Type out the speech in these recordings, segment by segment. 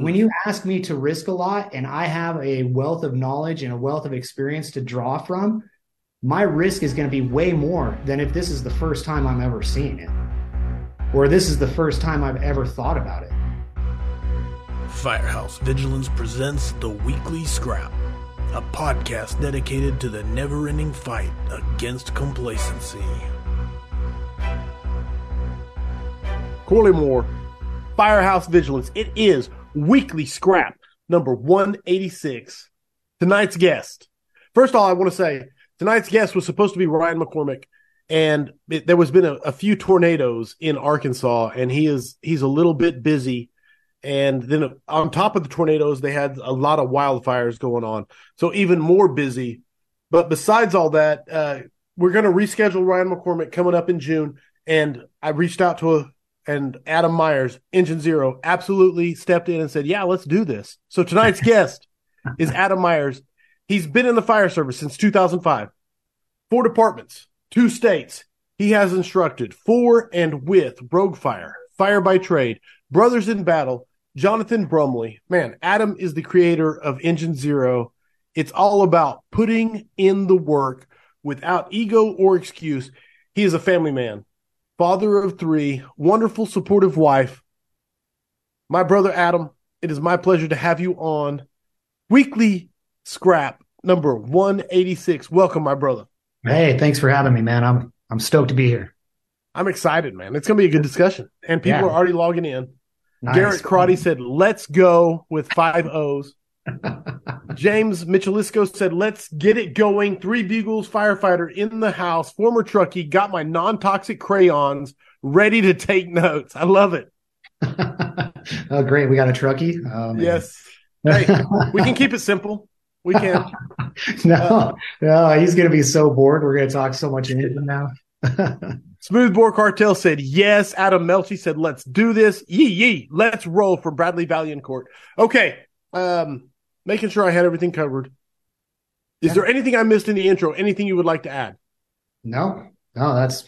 When you ask me to risk a lot and I have a wealth of knowledge and a wealth of experience to draw from, my risk is going to be way more than if this is the first time I'm ever seeing it, or this is the first time I've ever thought about it. Firehouse Vigilance presents The Weekly Scrap, a podcast dedicated to the never-ending fight against complacency. Corley Moore, Firehouse Vigilance. It is Weekly Scrap, number 186. Tonight's guest. First of all, I want to say tonight's guest was supposed to be Ryan McCormick, and there was been a few tornadoes in Arkansas, and he's a little bit busy. And then on top of the tornadoes, they had a lot of wildfires going on, so even more busy. But besides all that, we're going to reschedule Ryan McCormick coming up in June, and I reached out to Adam Maiers, Engine Zero, absolutely stepped in and said, yeah, let's do this. So tonight's guest is Adam Maiers. He's been in the fire service since 2005, 4 departments, 2 states. He has instructed for and with Rogue Fire, Fire by Trade, Brothers in Battle, Jonathan Brumley. Man, Adam is the creator of Engine Zero. It's all about putting in the work without ego or excuse. He is a family man, father of 3, wonderful, supportive wife. My brother Adam, it is my pleasure to have you on Weekly Scrap number 186. Welcome, my brother. Hey, thanks for having me, man. I'm stoked to be here. I'm excited, man. It's going to be a good discussion. And people are already logging in. Nice. Garrett Crotty said, let's go with 5 O's. James Michalisco said, let's get it going. 3 Bugles, firefighter in the house, former truckie, got my non-toxic crayons, ready to take notes. I love it. Oh, great. We got a truckie. Oh, yes. Hey, we can keep it simple. We can. No, he's going to be so bored. We're going to talk so much into him now. Smoothbore Cartel said, yes. Adam Melchie said, let's do this. Yee. Let's roll for Bradley Valiancourt. Okay. Making sure I had everything covered. Is there anything I missed in the intro? Anything you would like to add? No, that's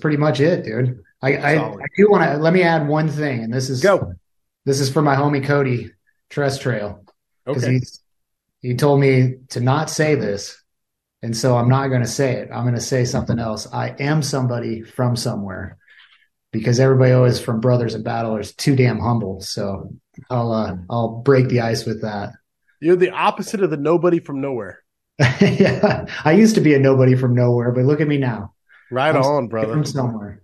pretty much it, dude. I do want to, let me add one thing. And this is, this is for my homie, Cody Tress Trail. Okay. He told me to not say this. And so I'm not going to say it. I'm going to say something else. I am somebody from somewhere, because everybody always from Brothers in Battle is too damn humble. So I'll break the ice with that. You're the opposite of the nobody from nowhere. Yeah, I used to be a nobody from nowhere, but look at me now. Right on, brother. From somewhere.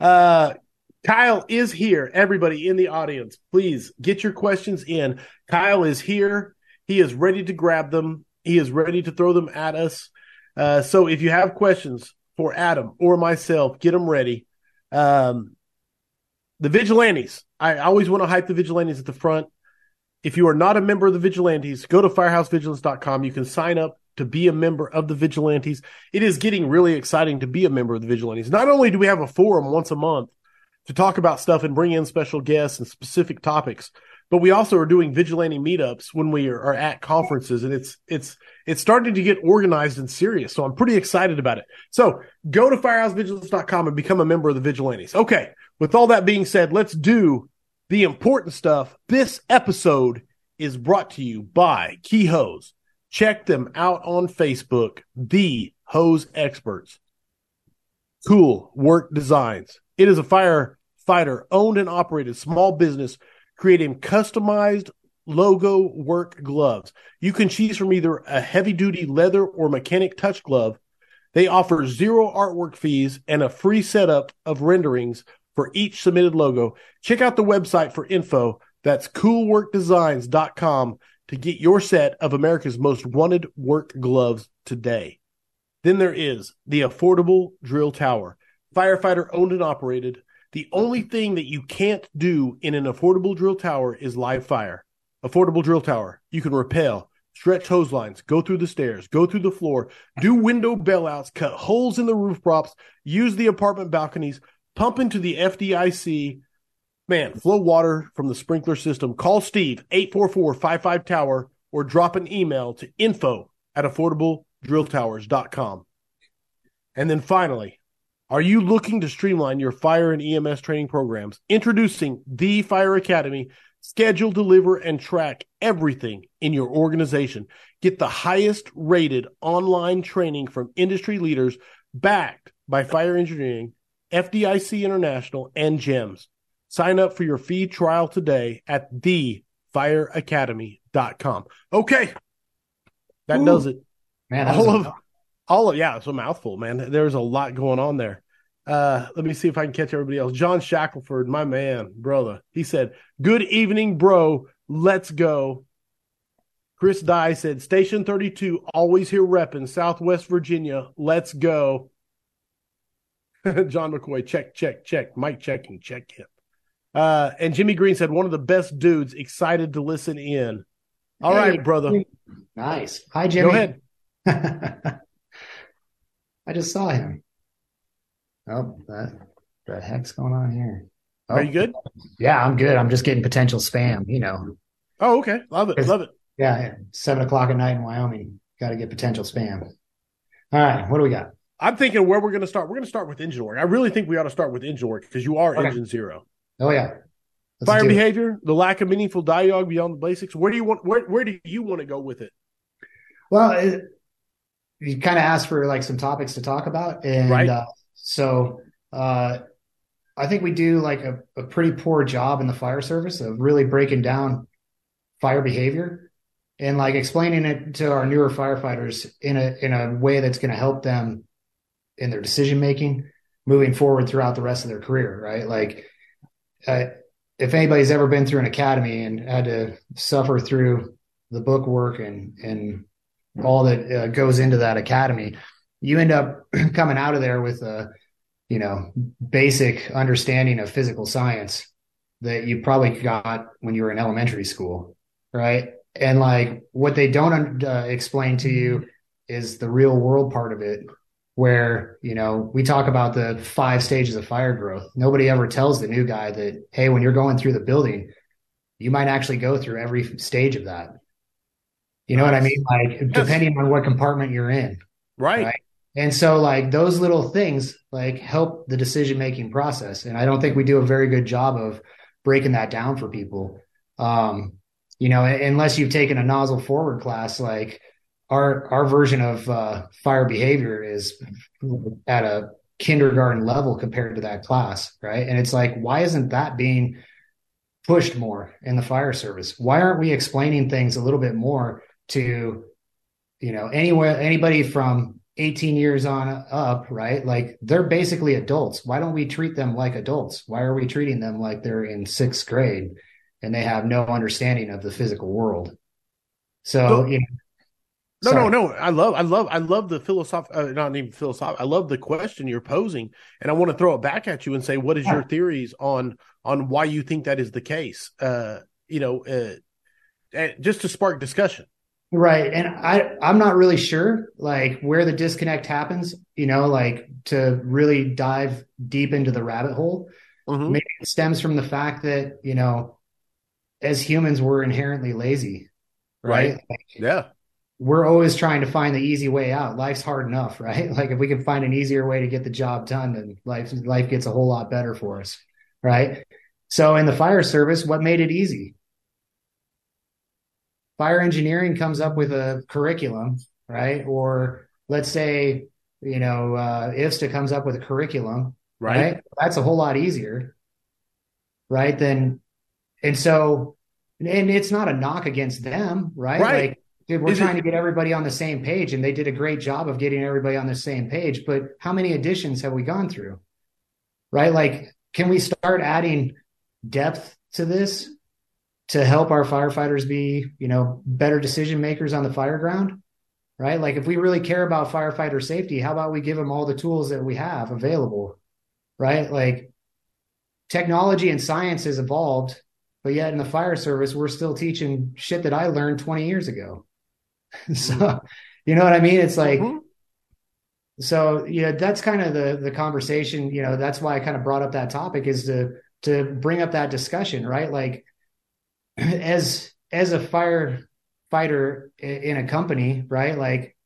Kyle is here. Everybody in the audience, please get your questions in. Kyle is here. He is ready to grab them. He is ready to throw them at us. So if you have questions for Adam or myself, get them ready. The vigilantes. I always want to hype the vigilantes at the front. If you are not a member of the Vigilantes, go to firehousevigilance.com. You can sign up to be a member of the Vigilantes. It is getting really exciting to be a member of the Vigilantes. Not only do we have a forum once a month to talk about stuff and bring in special guests and specific topics, but we also are doing vigilante meetups when we are at conferences, and it's starting to get organized and serious. So I'm pretty excited about it. So go to firehousevigilance.com and become a member of the Vigilantes. Okay. With all that being said, let's do the important stuff. This episode is brought to you by Key Hose. Check them out on Facebook, The Hose Experts. Cool Work Designs. It is a firefighter-owned and operated small business creating customized logo work gloves. You can choose from either a heavy-duty leather or mechanic touch glove. They offer 0 artwork fees and a free setup of renderings for each submitted logo. Check out the website for info. That's coolworkdesigns.com to get your set of America's most wanted work gloves today. Then there is the Affordable Drill Tower, firefighter owned and operated. The only thing that you can't do in an affordable drill tower is live fire. Affordable Drill Tower. You can rappel, stretch hose lines, go through the stairs, go through the floor, do window bailouts, cut holes in the roof props, use the apartment balconies, pump into the FDIC, man, flow water from the sprinkler system. Call Steve, 844-55-TOWER, or drop an email to info@affordabledrilltowers.com. And then finally, are you looking to streamline your fire and EMS training programs? Introducing the Fire Academy, Schedule, deliver, and track everything in your organization. Get the highest rated online training from industry leaders backed by Fire Engineering, FDIC International, and GEMS. Sign up for your free trial today at thefireacademy.com. Okay. That does it. Man, that all of it's a mouthful, man. There's a lot going on there. Let me see if I can catch everybody else. John Shackelford, my man, brother. He said, "Good evening, bro. Let's go." Chris Dye said, "Station 32, always here repping Southwest Virginia. Let's go." John McCoy, check, check, check. Mike checking, check him. And Jimmy Green said, "One of the best dudes. Excited to listen in." All right, brother. Nice. Hi, Jimmy. Go ahead. I just saw him. Oh, the heck's going on here? Oh. Are you good? Yeah, I'm good. I'm just getting potential spam, you know. Oh, okay. Love it. Love it. Yeah, 7:00 at night in Wyoming. Got to get potential spam. All right, what do we got? I'm thinking where we're going to start. We're going to start with engine work. I really think we ought to start with engine work because you are Engine Zero. Oh, yeah. Let's fire behavior, the lack of meaningful dialogue beyond the basics. Where do you want to go with it? Well, you kind of asked for like some topics to talk about, and right. So I think we do like a pretty poor job in the fire service of really breaking down fire behavior and like explaining it to our newer firefighters in a way that's going to help them in their decision making moving forward throughout the rest of their career, right? Like, if anybody's ever been through an academy and had to suffer through the book work and all that goes into that academy, you end up coming out of there with a, you know, basic understanding of physical science that you probably got when you were in elementary school, right? And like what they don't explain to you is the real world part of it, where, you know, we talk about the 5 stages of fire growth. Nobody ever tells the new guy that, hey, when you're going through the building, you might actually go through every stage of that. You know what I mean? Like, yes. Depending on what compartment you're in. Right. And so like those little things like help the decision-making process. And I don't think we do a very good job of breaking that down for people. You know, unless you've taken a nozzle forward class, like, Our version of fire behavior is at a kindergarten level compared to that class, right? And it's like, why isn't that being pushed more in the fire service? Why aren't we explaining things a little bit more to, you know, anybody from 18 years on up, right? Like, they're basically adults. Why don't we treat them like adults? Why are we treating them like they're in 6th grade and they have no understanding of the physical world? So, you know. No. I love the philosophical. I love the question you're posing, and I want to throw it back at you and say, what is your theories on why you think that is the case? Just to spark discussion. Right. And I'm not really sure like where the disconnect happens, you know, like to really dive deep into the rabbit hole. Mm-hmm. Maybe it stems from the fact that, you know, as humans, we're inherently lazy. Right. Like, yeah. We're always trying to find the easy way out. Life's hard enough, right? Like if we can find an easier way to get the job done, then life gets a whole lot better for us, right? So in the fire service, what made it easy? Fire engineering comes up with a curriculum, right? Or let's say, you know, IFSTA comes up with a curriculum, right? That's a whole lot easier, right? And it's not a knock against them, right? Like, dude, we're trying to get everybody on the same page, and they did a great job of getting everybody on the same page. But how many additions have we gone through? Right? Like, can we start adding depth to this to help our firefighters be, you know, better decision makers on the fire ground? Right? Like, if we really care about firefighter safety, how about we give them all the tools that we have available? Right? Like, technology and science has evolved, but yet in the fire service, we're still teaching shit that I learned 20 years ago. So, you know what I mean? It's like, So, you know, that's kind of the conversation, you know, that's why I kind of brought up that topic is to bring up that discussion, right? Like as a firefighter in a company, right? Like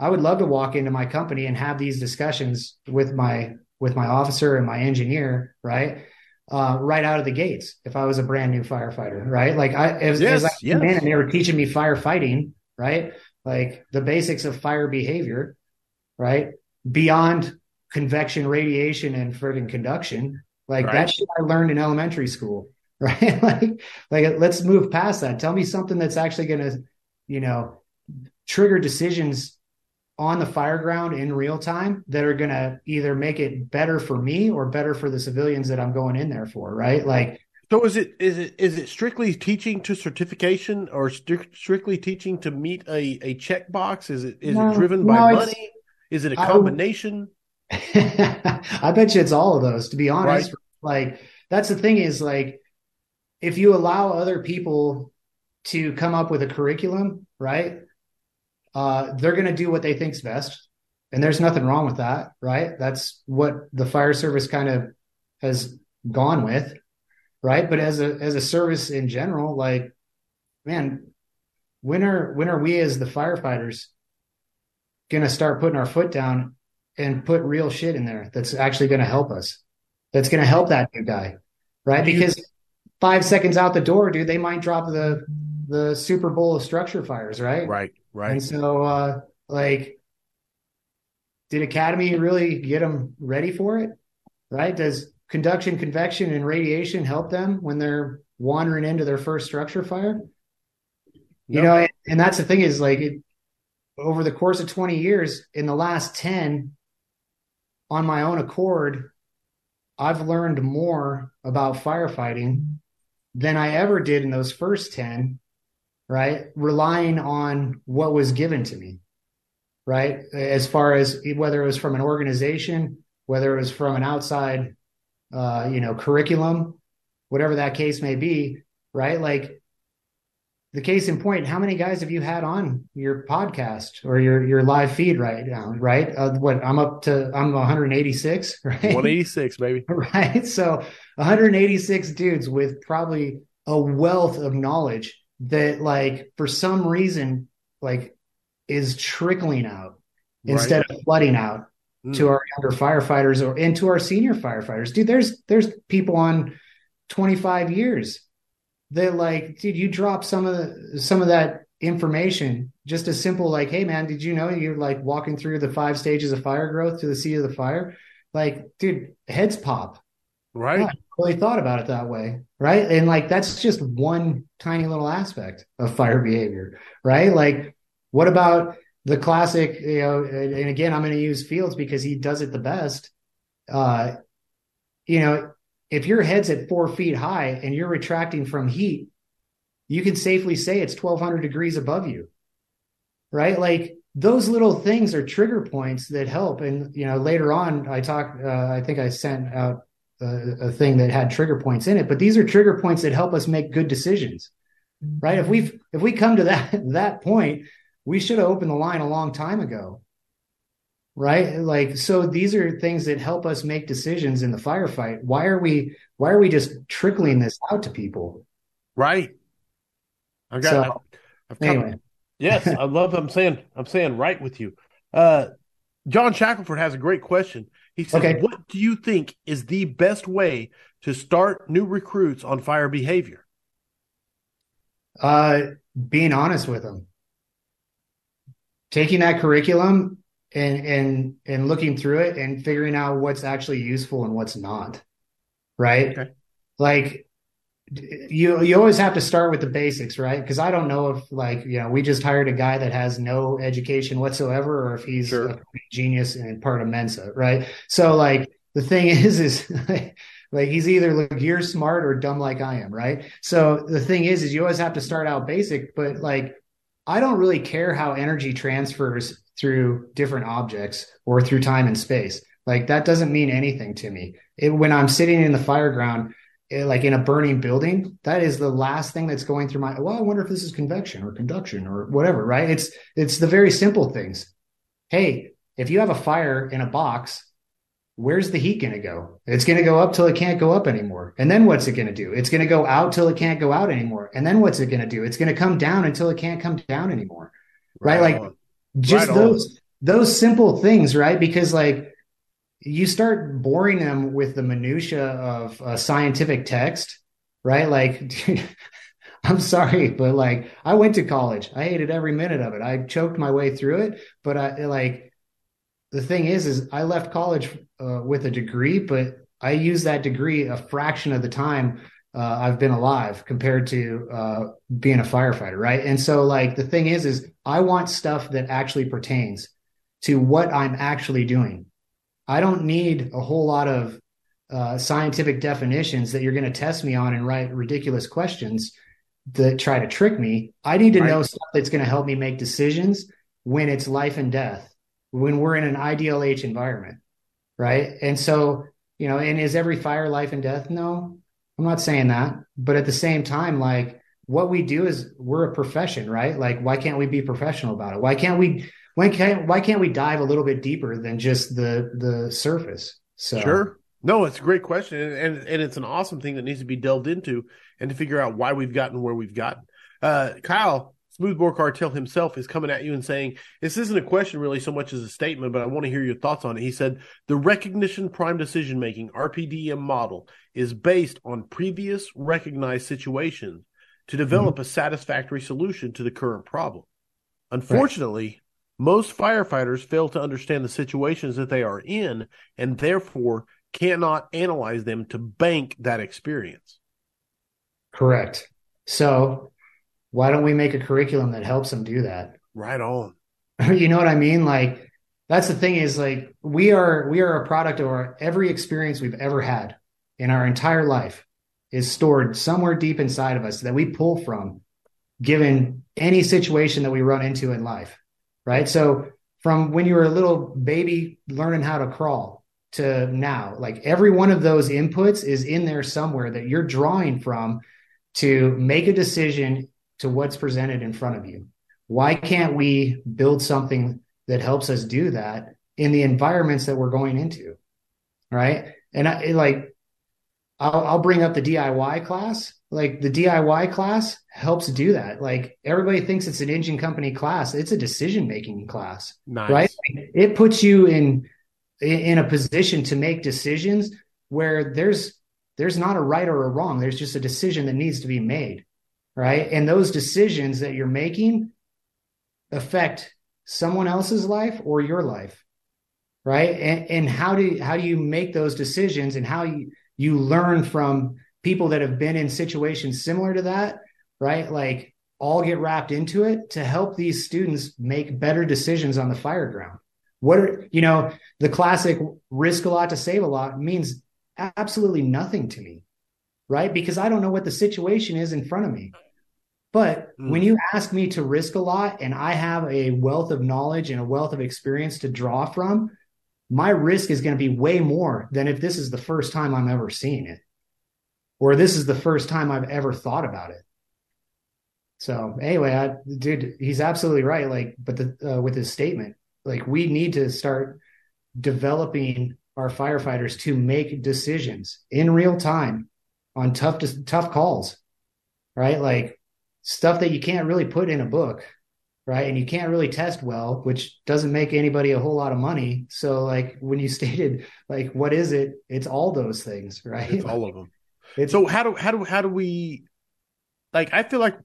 I would love to walk into my company and have these discussions with my officer and my engineer, right? right out of the gates if I was a brand new firefighter, right? Like as I came in and they were teaching me firefighting, right? Like the basics of fire behavior, right? Beyond convection, radiation, and friggin' conduction. Like that shit I learned in elementary school, right? like let's move past that. Tell me something that's actually going to, trigger decisions on the fire ground in real time that are going to either make it better for me or better for the civilians that I'm going in there for, right? Like, so is it strictly teaching to certification or strictly teaching to meet a checkbox? Is it driven by money? Is it a combination? I bet you it's all of those, to be honest. Right. Like, that's the thing is, like, if you allow other people to come up with a curriculum, right? They're going to do what they think's best. And there's nothing wrong with that, right? That's what the fire service kind of has gone with, right? But as a service in general, like, man, when are we as the firefighters going to start putting our foot down and put real shit in there that's actually going to help us, that's going to help that new guy, right? Because 5 seconds out the door, dude, they might drop the Super Bowl of structure fires, right? Right. And so, did Academy really get them ready for it, right? Does conduction, convection, and radiation help them when they're wandering into their first structure fire? And that's the thing is, like, over the course of 20 years, in the last 10, on my own accord, I've learned more about firefighting than I ever did in those first 10, right? Relying on what was given to me, right? As far as whether it was from an organization, whether it was from an outside, curriculum, whatever that case may be, right? Like, the case in point, how many guys have you had on your podcast or your live feed right now, right? I'm 186, right? 186, baby. Right? So 186 dudes with probably a wealth of knowledge that, like, for some reason, like, is trickling out instead of flooding out to our younger firefighters or into our senior firefighters. Dude, there's people on 25 years. They're like, dude, you drop some of that information, just as simple, like, hey man, did you know you're, like, walking through the 5 stages of fire growth to the sea of the fire? Like, dude, heads pop. Right. Yeah, I really thought about it that way. Right. And, like, that's just one tiny little aspect of fire behavior. Right. Like, what about the classic, and again, I'm going to use Fields because he does it the best. If your head's at 4 feet high and you're retracting from heat, you can safely say it's 1,200 degrees above you, right? Like, those little things are trigger points that help. And, later on, I talked, I think I sent out a thing that had trigger points in it, but these are trigger points that help us make good decisions, right? If we come to that point, we should have opened the line a long time ago, right? Like, so these are things that help us make decisions in the firefight. Why are we just trickling this out to people? Right. Yes, I love. I'm saying right with you. John Shackelford has a great question. He said, okay, what do you think is the best way to start new recruits on fire behavior? Being honest with them, taking that curriculum and looking through it and figuring out what's actually useful and what's not, right? Okay. Like, you always have to start with the basics, right? Because I don't know if, like, we just hired a guy that has no education whatsoever, or if he's a genius and part of Mensa, right? So, like, the thing is he's either Laguerre smart or dumb like I am, right? So the thing is you always have to start out basic, but, like, I don't really care how energy transfers through different objects or through time and space. Like, that doesn't mean anything to me. When I'm sitting in the fire ground, like in a burning building, that is the last thing that's going through my, well, I wonder if this is convection or conduction or whatever, right? It's the very simple things. Hey, if you have a fire in a box, where's the heat going to go? It's going to go up till it can't go up anymore. And then what's it going to do? It's going to go out till it can't go out anymore. And then what's it going to do? It's going to come down until it can't come down anymore. Right? Like, just those simple things, right? Because, like, you start boring them with the minutia of a scientific text, right? Like, dude, I'm sorry, but like, I went to college. I hated every minute of it. I choked my way through it. But I like, the thing is I left college with a degree, but I use that degree a fraction of the time I've been alive compared to being a firefighter, right? And so like, the thing is I want stuff that actually pertains to what I'm actually doing. I don't need a whole lot of scientific definitions that you're going to test me on and write ridiculous questions that try to trick me. I need to know stuff that's going to help me make decisions when it's life and death, when we're in an IDLH environment, right? And so, you know, and is every fire life and death? No, I'm not saying that. But at the same time, like, what we do is we're a profession, right? Like, why can't we be professional about it? Why can't we dive a little bit deeper than just the surface? So sure. No, it's a great question. And it's an awesome thing that needs to be delved into and to figure out why we've gotten where we've gotten. Kyle, Smoothbore Cartel himself, is coming at you and saying, this isn't a question really so much as a statement, but I want to hear your thoughts on it. He said, the recognition prime decision-making RPDM model is based on previous recognized situations to develop a satisfactory solution to the current problem. Unfortunately, most firefighters fail to understand the situations that they are in and therefore cannot analyze them to bank that experience. Correct. So why don't we make a curriculum that helps them do that? Right on. You know what I mean? Like, that's the thing is, like, we are a product of every experience we've ever had in our entire life is stored somewhere deep inside of us that we pull from given any situation that we run into in life. Right. So from when you were a little baby learning how to crawl to now, like, every one of those inputs is in there somewhere that you're drawing from to make a decision to what's presented in front of you. Why can't we build something that helps us do that in the environments that we're going into? Right. And I'll bring up the DIY class. Like, the DIY class helps do that. Like, everybody thinks it's an engine company class. It's a decision-making class, right? It puts you in a position to make decisions where there's not a right or a wrong. There's just a decision that needs to be made, right? And those decisions that you're making affect someone else's life or your life, right? And how do you make those decisions, and how you learn from people that have been in situations similar to that, right? Like, all get wrapped into it to help these students make better decisions on the fire ground. The classic risk a lot to save a lot means absolutely nothing to me, right? Because I don't know what the situation is in front of me. But when you ask me to risk a lot and I have a wealth of knowledge and a wealth of experience to draw from, my risk is going to be way more than if this is the first time I'm ever seeing it, or this is the first time I've ever thought about it. So anyway, dude, he's absolutely right. Like, but with his statement, like, we need to start developing our firefighters to make decisions in real time on tough calls, right? Like, stuff that you can't really put in a book, right? And you can't really test well, which doesn't make anybody a whole lot of money. So like, when you stated, like, what is it? It's all those things, right? It's all of them. So how do we, like, I feel like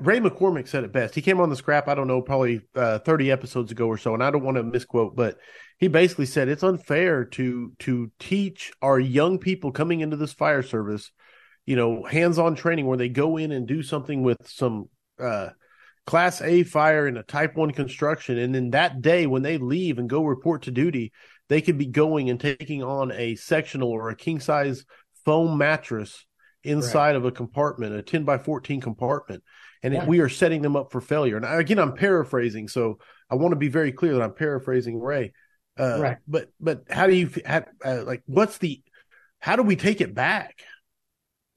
Ray McCormick said it best. He came on The Scrap, I don't know, probably 30 episodes ago or so, and I don't want to misquote, but he basically said it's unfair to teach our young people coming into this fire service, you know, hands-on training where they go in and do something with some Class A fire in a Type 1 construction, and then that day when they leave and go report to duty, they could be going and taking on a sectional or a king-size foam mattress inside of a compartment, a 10x14 compartment. And we are setting them up for failure. And again, I'm paraphrasing, so I want to be very clear that I'm paraphrasing Ray. But how do you, how do we take it back?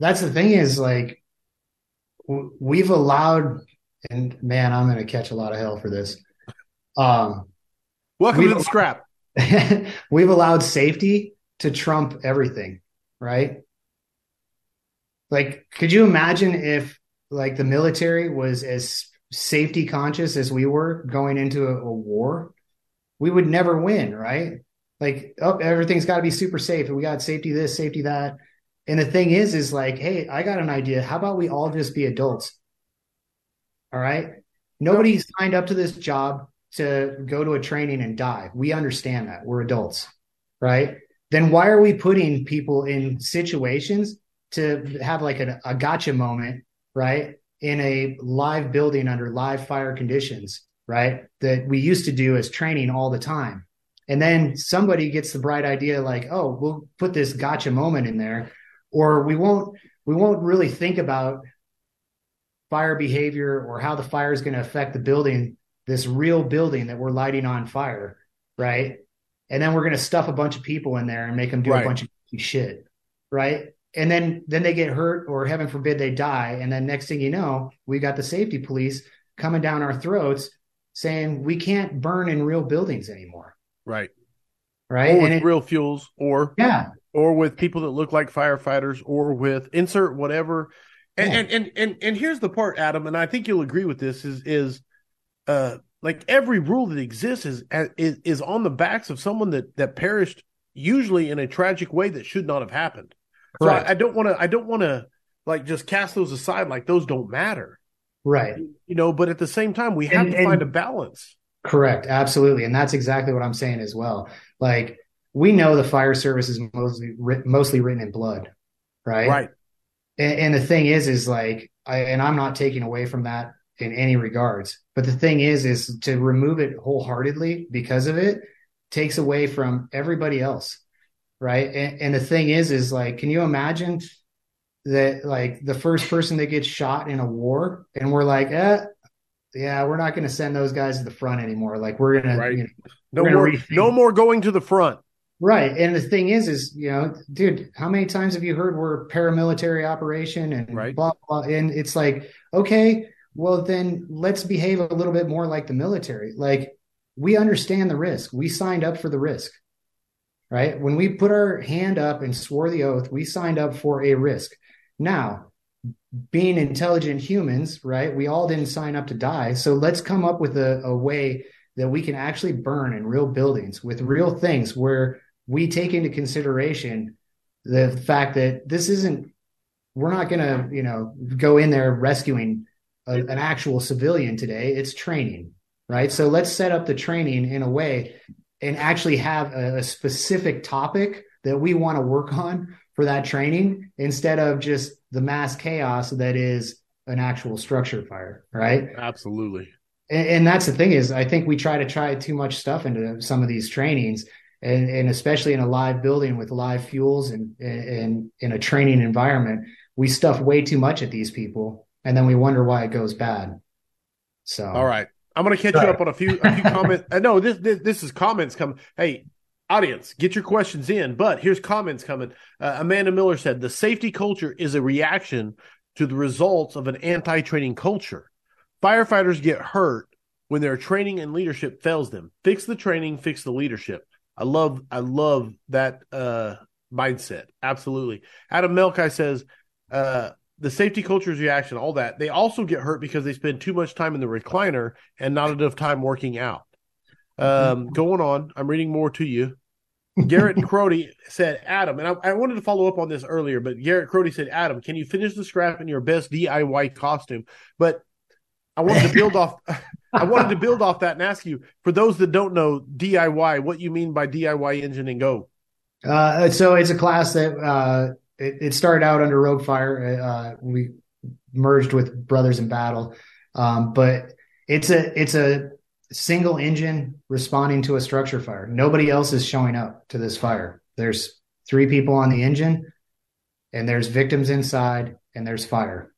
That's the thing is, like, we've allowed, and man, I'm going to catch a lot of hell for this. Welcome to The Scrap. We've allowed safety to trump everything. Right? Like, could you imagine if, like, the military was as safety conscious as we were going into a war? We would never win, right? Like, oh, everything's got to be super safe, and we got safety this, safety that. And the thing is like, hey, I got an idea. How about we all just be adults? All right. Nobody signed up to this job to go to a training and die. We understand that. We're adults, right? Then why are we putting people in situations to have like a gotcha moment, right? In a live building under live fire conditions, right? That we used to do as training all the time. And then somebody gets the bright idea like, oh, we'll put this gotcha moment in there, or we won't really think about fire behavior or how the fire is going to affect the building, this real building that we're lighting on fire, right? And then we're going to stuff a bunch of people in there and make them do a bunch of shit, right? And then they get hurt, or heaven forbid they die. And then next thing you know, we got the safety police coming down our throats saying we can't burn in real buildings anymore. Right. Right. Or with real fuels, or or with people that look like firefighters, or with insert whatever. And, and here's the part, Adam, and I think you'll agree with this, is like every rule that exists is on the backs of someone that perished, usually in a tragic way that should not have happened. Correct. So I don't want to like just cast those aside, like those don't matter. Right. You know, but at the same time, we have to find a balance. Correct. Absolutely. And that's exactly what I'm saying as well. Like, we know the fire service is mostly written in blood. Right. Right. And the thing is like, and I'm not taking away from that in any regards, but the thing is to remove it wholeheartedly because of it takes away from everybody else. Right. And the thing is like, can you imagine that, like, the first person that gets shot in a war, and we're like, yeah, we're not going to send those guys to the front anymore. Like, we're going to, no more going to the front. Right. And the thing is, you know, dude, how many times have you heard we're a paramilitary operation and blah, blah. And it's like, okay, well then let's behave a little bit more like the military. Like, we understand the risk. We signed up for the risk, right? When we put our hand up and swore the oath, we signed up for a risk. Now, being intelligent humans, right? We all didn't sign up to die. So let's come up with a way that we can actually burn in real buildings with real things, where we take into consideration the fact that we're not going to, you know, go in there rescuing an actual civilian today. It's training, right? So let's set up the training in a way and actually have a specific topic that we want to work on for that training, instead of just the mass chaos that is an actual structure fire. Right. Absolutely. And that's the thing is, I think we try too much stuff into some of these trainings, and especially in a live building with live fuels and in a training environment, we stuff way too much at these people, and then we wonder why it goes bad. So, all right, I'm going to catch you up on a few comments. No, this is comments coming. Hey, audience, get your questions in, but here's comments coming. Amanda Miller said, the safety culture is a reaction to the results of an anti-training culture. Firefighters get hurt when their training and leadership fails them. Fix the training, fix the leadership. I love that mindset. Absolutely. Adam Melkai says, the safety culture's reaction, all that. They also get hurt because they spend too much time in the recliner and not enough time working out. Going on, I'm reading more to you. Garrett Crotty said, Adam, and I wanted to follow up on this earlier, but Garrett Crotty said, Adam, can you finish the scrap in your best DIY costume? But I wanted to build off that and ask you, for those that don't know DIY, what you mean by DIY Engine and Go? So it's a class that it started out under Rogue Fire. We merged with Brothers in Battle, but it's a single engine responding to a structure fire. Nobody else is showing up to this fire. There's three people on the engine, and there's victims inside, and there's fire.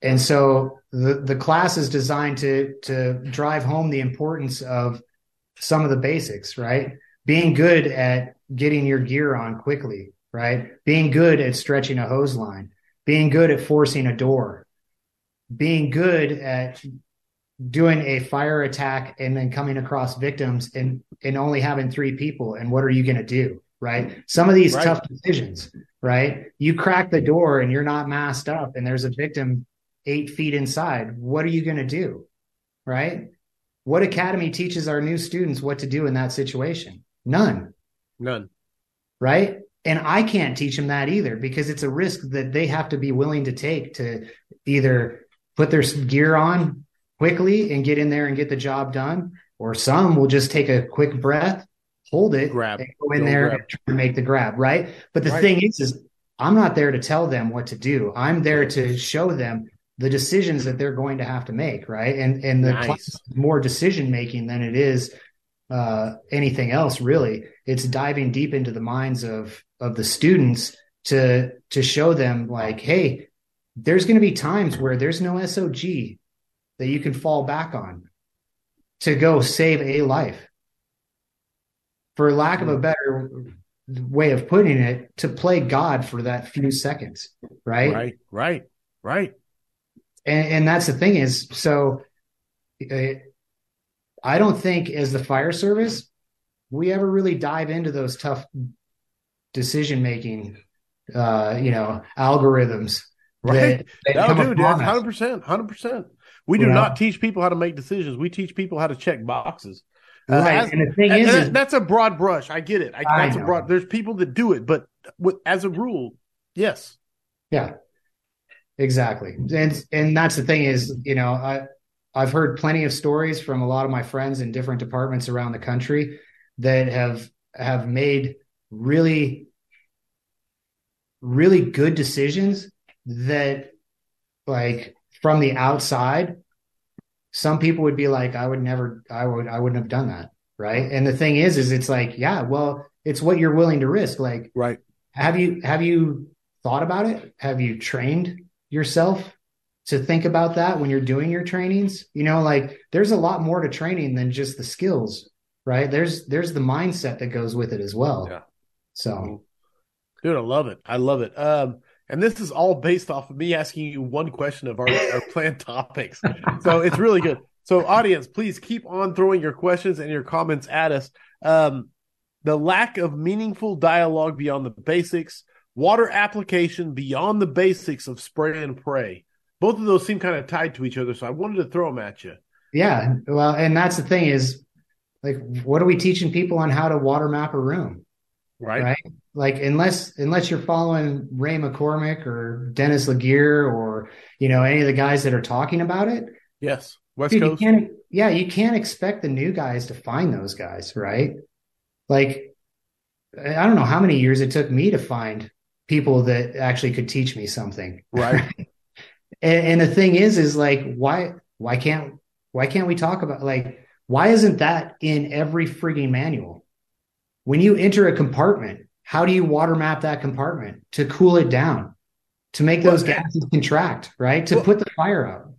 And so the class is designed to drive home the importance of some of the basics, right? Being good at getting your gear on quickly, right? Being good at stretching a hose line, being good at forcing a door, being good at doing a fire attack and then coming across victims and only having three people. And what are you going to do, right? Some of these tough decisions, right? You crack the door and you're not masked up and there's a victim 8 feet inside. What are you going to do? Right? What academy teaches our new students what to do in that situation? None. Right. And I can't teach them that either, because it's a risk that they have to be willing to take to either put their gear on quickly and get in there and get the job done. Or some will just take a quick breath, hold it, grab, and go in there and try to make the grab. Right. But the thing is I'm not there to tell them what to do. I'm there to show them the decisions that they're going to have to make. Right. And the class is more decision making than it is anything else, really. It's diving deep into the minds of the students to show them, like, hey, there's going to be times where there's no SOG that you can fall back on to go save a life. For lack of a better way of putting it, to play God for that few seconds. Right. And that's the thing is, so I don't think as the fire service, we ever really dive into those tough decision-making, algorithms. Right. That no, dude, 100%, 100%. We do not teach people how to make decisions. We teach people how to check boxes. Right. And the thing is, that's a broad brush. I get it. There's people that do it, but as a rule, yes. Yeah, exactly. And that's the thing is, I've heard plenty of stories from a lot of my friends in different departments around the country that have made really, really good decisions that, like, from the outside, some people would be like, I wouldn't have done that. Right. And the thing is it's like, yeah, well, it's what you're willing to risk. Like, right. Have you thought about it? Have you trained yourself to think about that when you're doing your trainings? There's a lot more to training than just the skills, right? There's the mindset that goes with it as well. Yeah. So, dude, I love it. And this is all based off of me asking you one question of our planned topics. So it's really good. So audience, please keep on throwing your questions and your comments at us. The lack of meaningful dialogue beyond the basics, water application beyond the basics of spray and pray. Both of those seem kind of tied to each other, so I wanted to throw them at you. Yeah, well, and that's the thing is, like, what are we teaching people on how to water map a room? Right? Like, unless you're following Ray McCormick or Dennis Laguerre or, any of the guys that are talking about it. Yes, West Coast. You can't expect the new guys to find those guys, right? Like, I don't know how many years it took me to find people that actually could teach me something. Right. And the thing is like, why can't we talk about, like, why isn't that in every frigging manual? When you enter a compartment, how do you water map that compartment to cool it down, to make those gases contract, right? To put the fire out.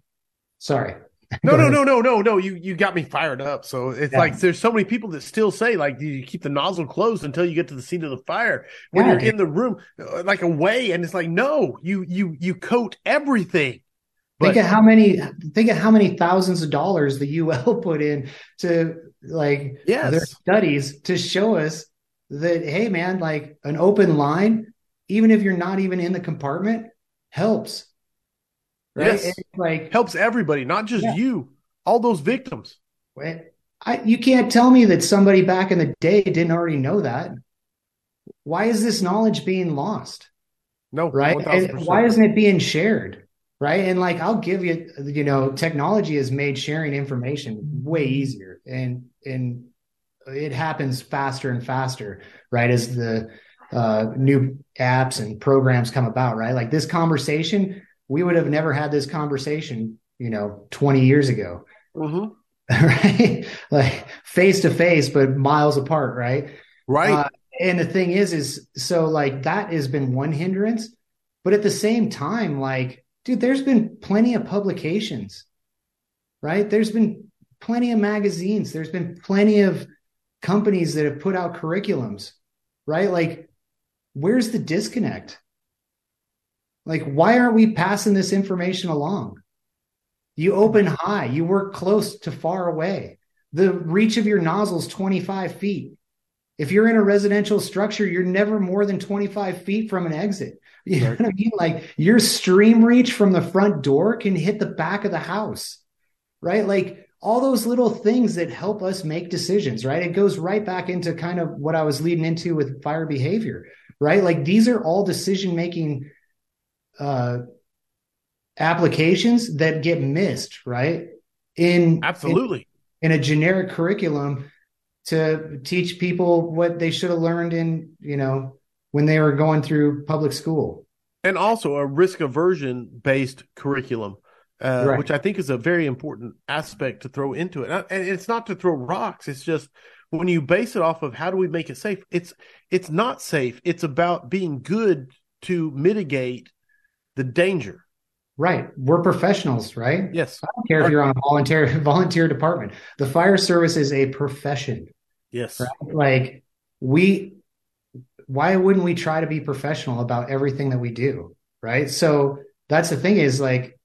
Sorry. No. You got me fired up. So it's like, there's so many people that still say, like, you keep the nozzle closed until you get to the scene of the fire when you're in the room, like, away. And it's like, no, you coat everything. But think of how many thousands of dollars the UL put in to, like, their studies to show us that, hey man, like, an open line, even if you're not even in the compartment, helps. Right? Yes. Like, helps everybody, not just you, all those victims. You can't tell me that somebody back in the day didn't already know that. Why is this knowledge being lost? No, right? And why isn't it being shared? Right. And, like, I'll give you, technology has made sharing information way easier, and it happens faster and faster, right, as the new apps and programs come about, right? Like, this conversation, we would have never had this conversation, 20 years ago, right? Like, face to face, but miles apart, right? Right. And the thing is so, like, that has been one hindrance, but at the same time, like, dude, there's been plenty of publications, right? There's been plenty of magazines. There's been plenty of companies that have put out curriculums, right? Like, where's the disconnect? Like, why aren't we passing this information along? You open high, you work close to far away. The reach of your nozzle is 25 feet. If you're in a residential structure, you're never more than 25 feet from an exit. You know what I mean? Like, your stream reach from the front door can hit the back of the house, right? Like, all those little things that help us make decisions, right? It goes right back into kind of what I was leading into with fire behavior, right? Like these are all decision-making applications that get missed, right? In a generic curriculum to teach people what they should have learned in, you know, when they were going through public school. And also a risk aversion based curriculum, right, which I think is a very important aspect to throw into it. And it's not to throw rocks. It's just when you base it off of how do we make it safe? It's not safe. It's about being good to mitigate the danger. Right. We're professionals, right? Yes. I don't care if you're on a volunteer department. The fire service is a profession. Yes. Right? Like why wouldn't we try to be professional about everything that we do? Right. So that's the thing is like,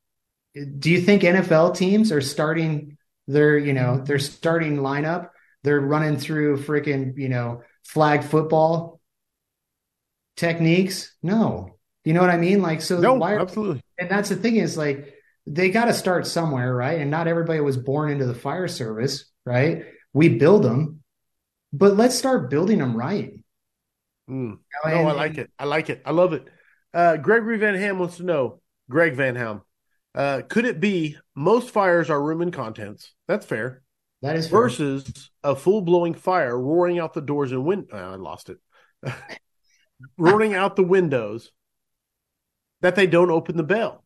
do you think NFL teams are starting their starting lineup? They're running through freaking, flag football techniques. No. You know what I mean? Like, so no, absolutely. And that's the thing is like, they got to start somewhere. Right. And not everybody was born into the fire service. Right. We build them, but let's start building them. Right. Mm. You know, I like it. I like it. I love it. Gregory Van Ham wants to know, Greg Van Ham. Could it be most fires are room and contents? That's fair. That is fair. Versus a full blowing fire roaring out the doors and I lost it. Roaring out the windows. That they don't open the bell.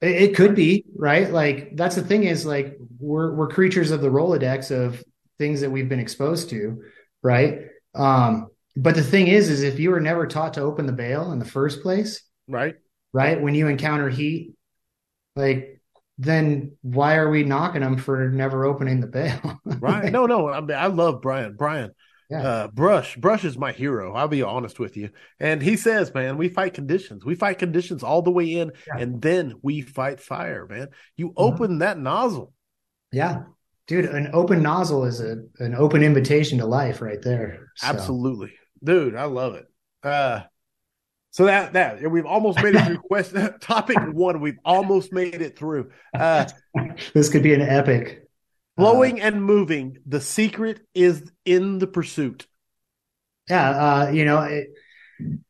It could be, right? Like that's the thing is like we're creatures of the Rolodex of things that we've been exposed to, right? But the thing is if you were never taught to open the bell in the first place, right? When you encounter heat, like then why are we knocking them for never opening the bell? Right? No. I mean, I love Brian. Yeah. Brush is my hero. I'll be honest with you. And he says, man, we fight conditions. We fight conditions all the way in, and then we fight fire, man. You open that nozzle. Yeah. Dude, an open nozzle is an open invitation to life right there. So. Absolutely. Dude, I love it. So that we've almost made it through topic one. We've almost made it through. This could be an epic. Blowing and moving, the secret is in the pursuit. Yeah,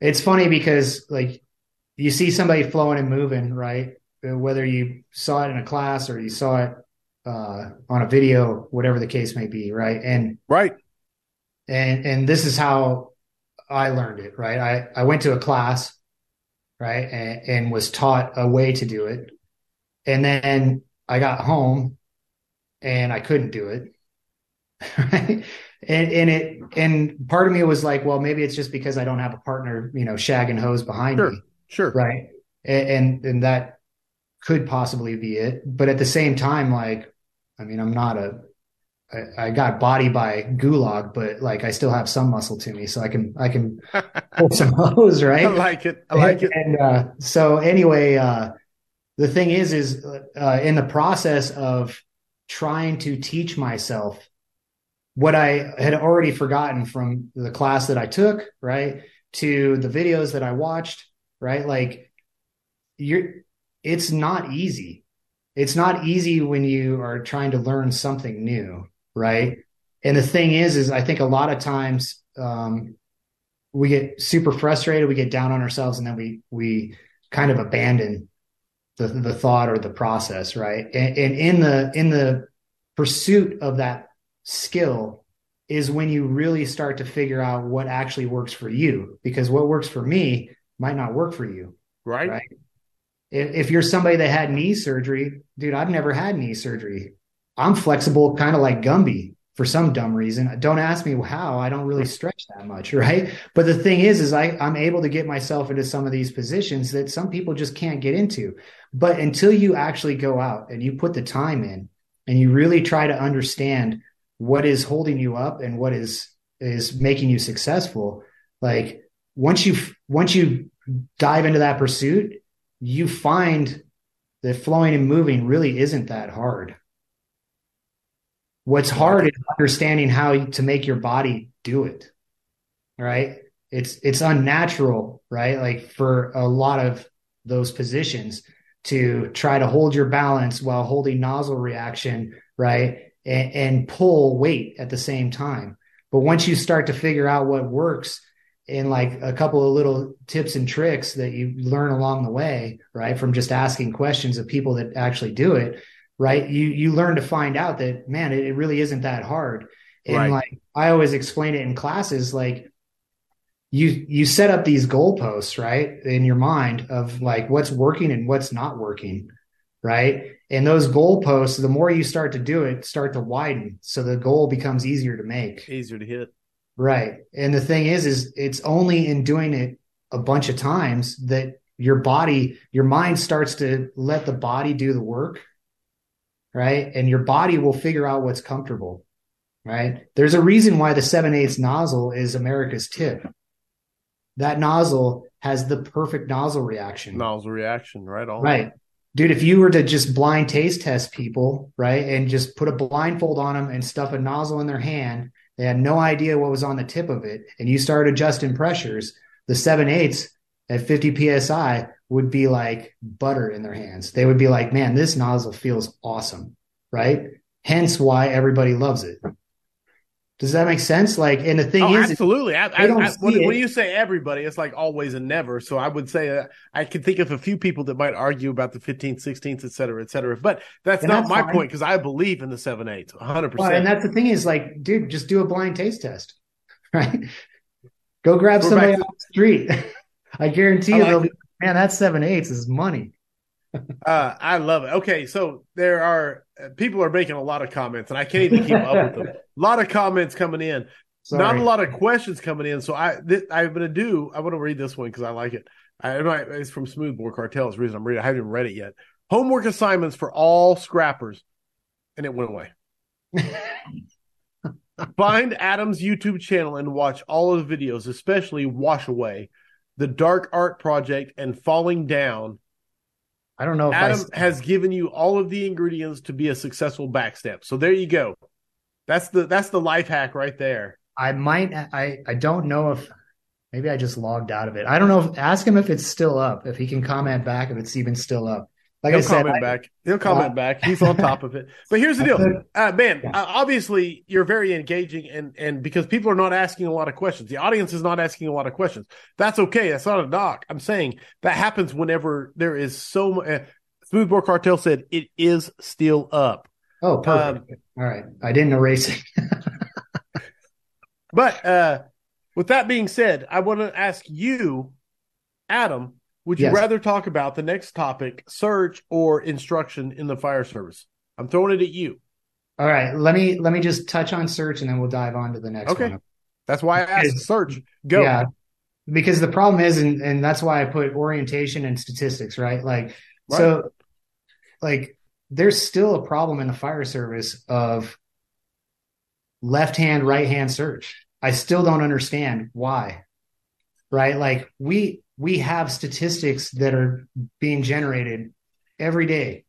it's funny because, like, you see somebody flowing and moving, right? Whether you saw it in a class or you saw it on a video, whatever the case may be, right? And this is how I learned it, right? I went to a class, right, and was taught a way to do it. And then I got home. And I couldn't do it. Right. And part of me was like, well, maybe it's just because I don't have a partner, shagging hose behind me. Sure. Right. And that could possibly be it. But at the same time, like, I mean, I got body by gulag, but like, I still have some muscle to me, so I can pull some hose. Right. I like it. And so anyway, the thing is in the process of trying to teach myself what I had already forgotten from the class that I took, right, to the videos that I watched, right? Like it's not easy. It's not easy when you are trying to learn something new, right? And the thing is I think a lot of times we get super frustrated, we get down on ourselves, and then we kind of abandon the thought or the process, right? And in the pursuit of that skill is when you really start to figure out what actually works for you, because what works for me might not work for you. Right? If you're somebody that had knee surgery, dude, I've never had knee surgery. I'm flexible, kind of like Gumby for some dumb reason. Don't ask me how. I don't really stretch that much, right? But the thing is I'm able to get myself into some of these positions that some people just can't get into. But until you actually go out and you put the time in and you really try to understand what is holding you up and what is making you successful, like once you dive into that pursuit, you find that flowing and moving really isn't that hard. What's hard is understanding how to make your body do it, right? It's unnatural, right? Like for a lot of those positions to try to hold your balance while holding nozzle reaction, right? And pull weight at the same time. But once you start to figure out what works in like a couple of little tips and tricks that you learn along the way, right, from just asking questions of people that actually do it, right, you learn to find out that, man, it really isn't that hard. And right. Like, I always explain it in classes, like you set up these goalposts, right, in your mind of like what's working and what's not working, right? And those goalposts, the more you start to do it, start to widen. So the goal becomes easier to make. Easier to hit. Right. And the thing is it's only in doing it a bunch of times that your body, your mind starts to let the body do the work, right? And your body will figure out what's comfortable, right? There's a reason why the 7/8 nozzle is America's tip. That nozzle has the perfect nozzle reaction. Nozzle reaction, right? All right. Dude, if you were to just blind taste test people, right, and just put a blindfold on them and stuff a nozzle in their hand, they had no idea what was on the tip of it, and you start adjusting pressures, the 7/8 at 50 PSI would be like butter in their hands. They would be like, man, this nozzle feels awesome, right? Hence why everybody loves it. Does that make sense? Like, and the thing is, absolutely. When you say everybody, it's like always and never. So I would say I can think of a few people that might argue about the 15th, 16th, et cetera, et cetera. But that's my point, because I believe in the 7/8, 100%. Well, and that's the thing is, like, dude, just do a blind taste test, right? Go grab somebody off the street. I guarantee you, they'll be, man, that 7/8 is money. I love it. Okay, so there are people are making a lot of comments, and I can't even keep up with them. A lot of comments coming in. Sorry. Not a lot of questions coming in. So I want to read this one because I like it. It's from Smoothbore Cartel. It's the reason I'm reading it. I haven't even read it yet. Homework assignments for all scrappers, and it went away. Find Adam's YouTube channel and watch all of the videos, especially Wash Away, The Dark Art Project, and Falling Down. I don't know if Adam has given you all of the ingredients to be a successful backstep. So there you go. That's the life hack right there. I don't know if maybe I just logged out of it. I don't know. Ask him if it's still up, if he can comment back, if it's even still up. Like He'll comment back. He'll comment back. He's on top of it. But here's the deal, obviously you're very engaging, and because people are not asking a lot of questions, the audience is not asking a lot of questions. That's okay. That's not a knock. I'm saying that happens whenever there is so much. Smoothbore Cartel said it is still up. Oh, perfect. All right. I didn't erase it. But with that being said, I want to ask you, Adam, would you rather talk about the next topic, search or instruction in the fire service? I'm throwing it at you. All right. Let me just touch on search, and then we'll dive on to the next one. That's why I asked search. Go. Yeah, because the problem is, and that's why I put orientation and statistics, right? Like, right. So like there's still a problem in the fire service of left-hand, right-hand search. I still don't understand why, right? Like we have statistics that are being generated every day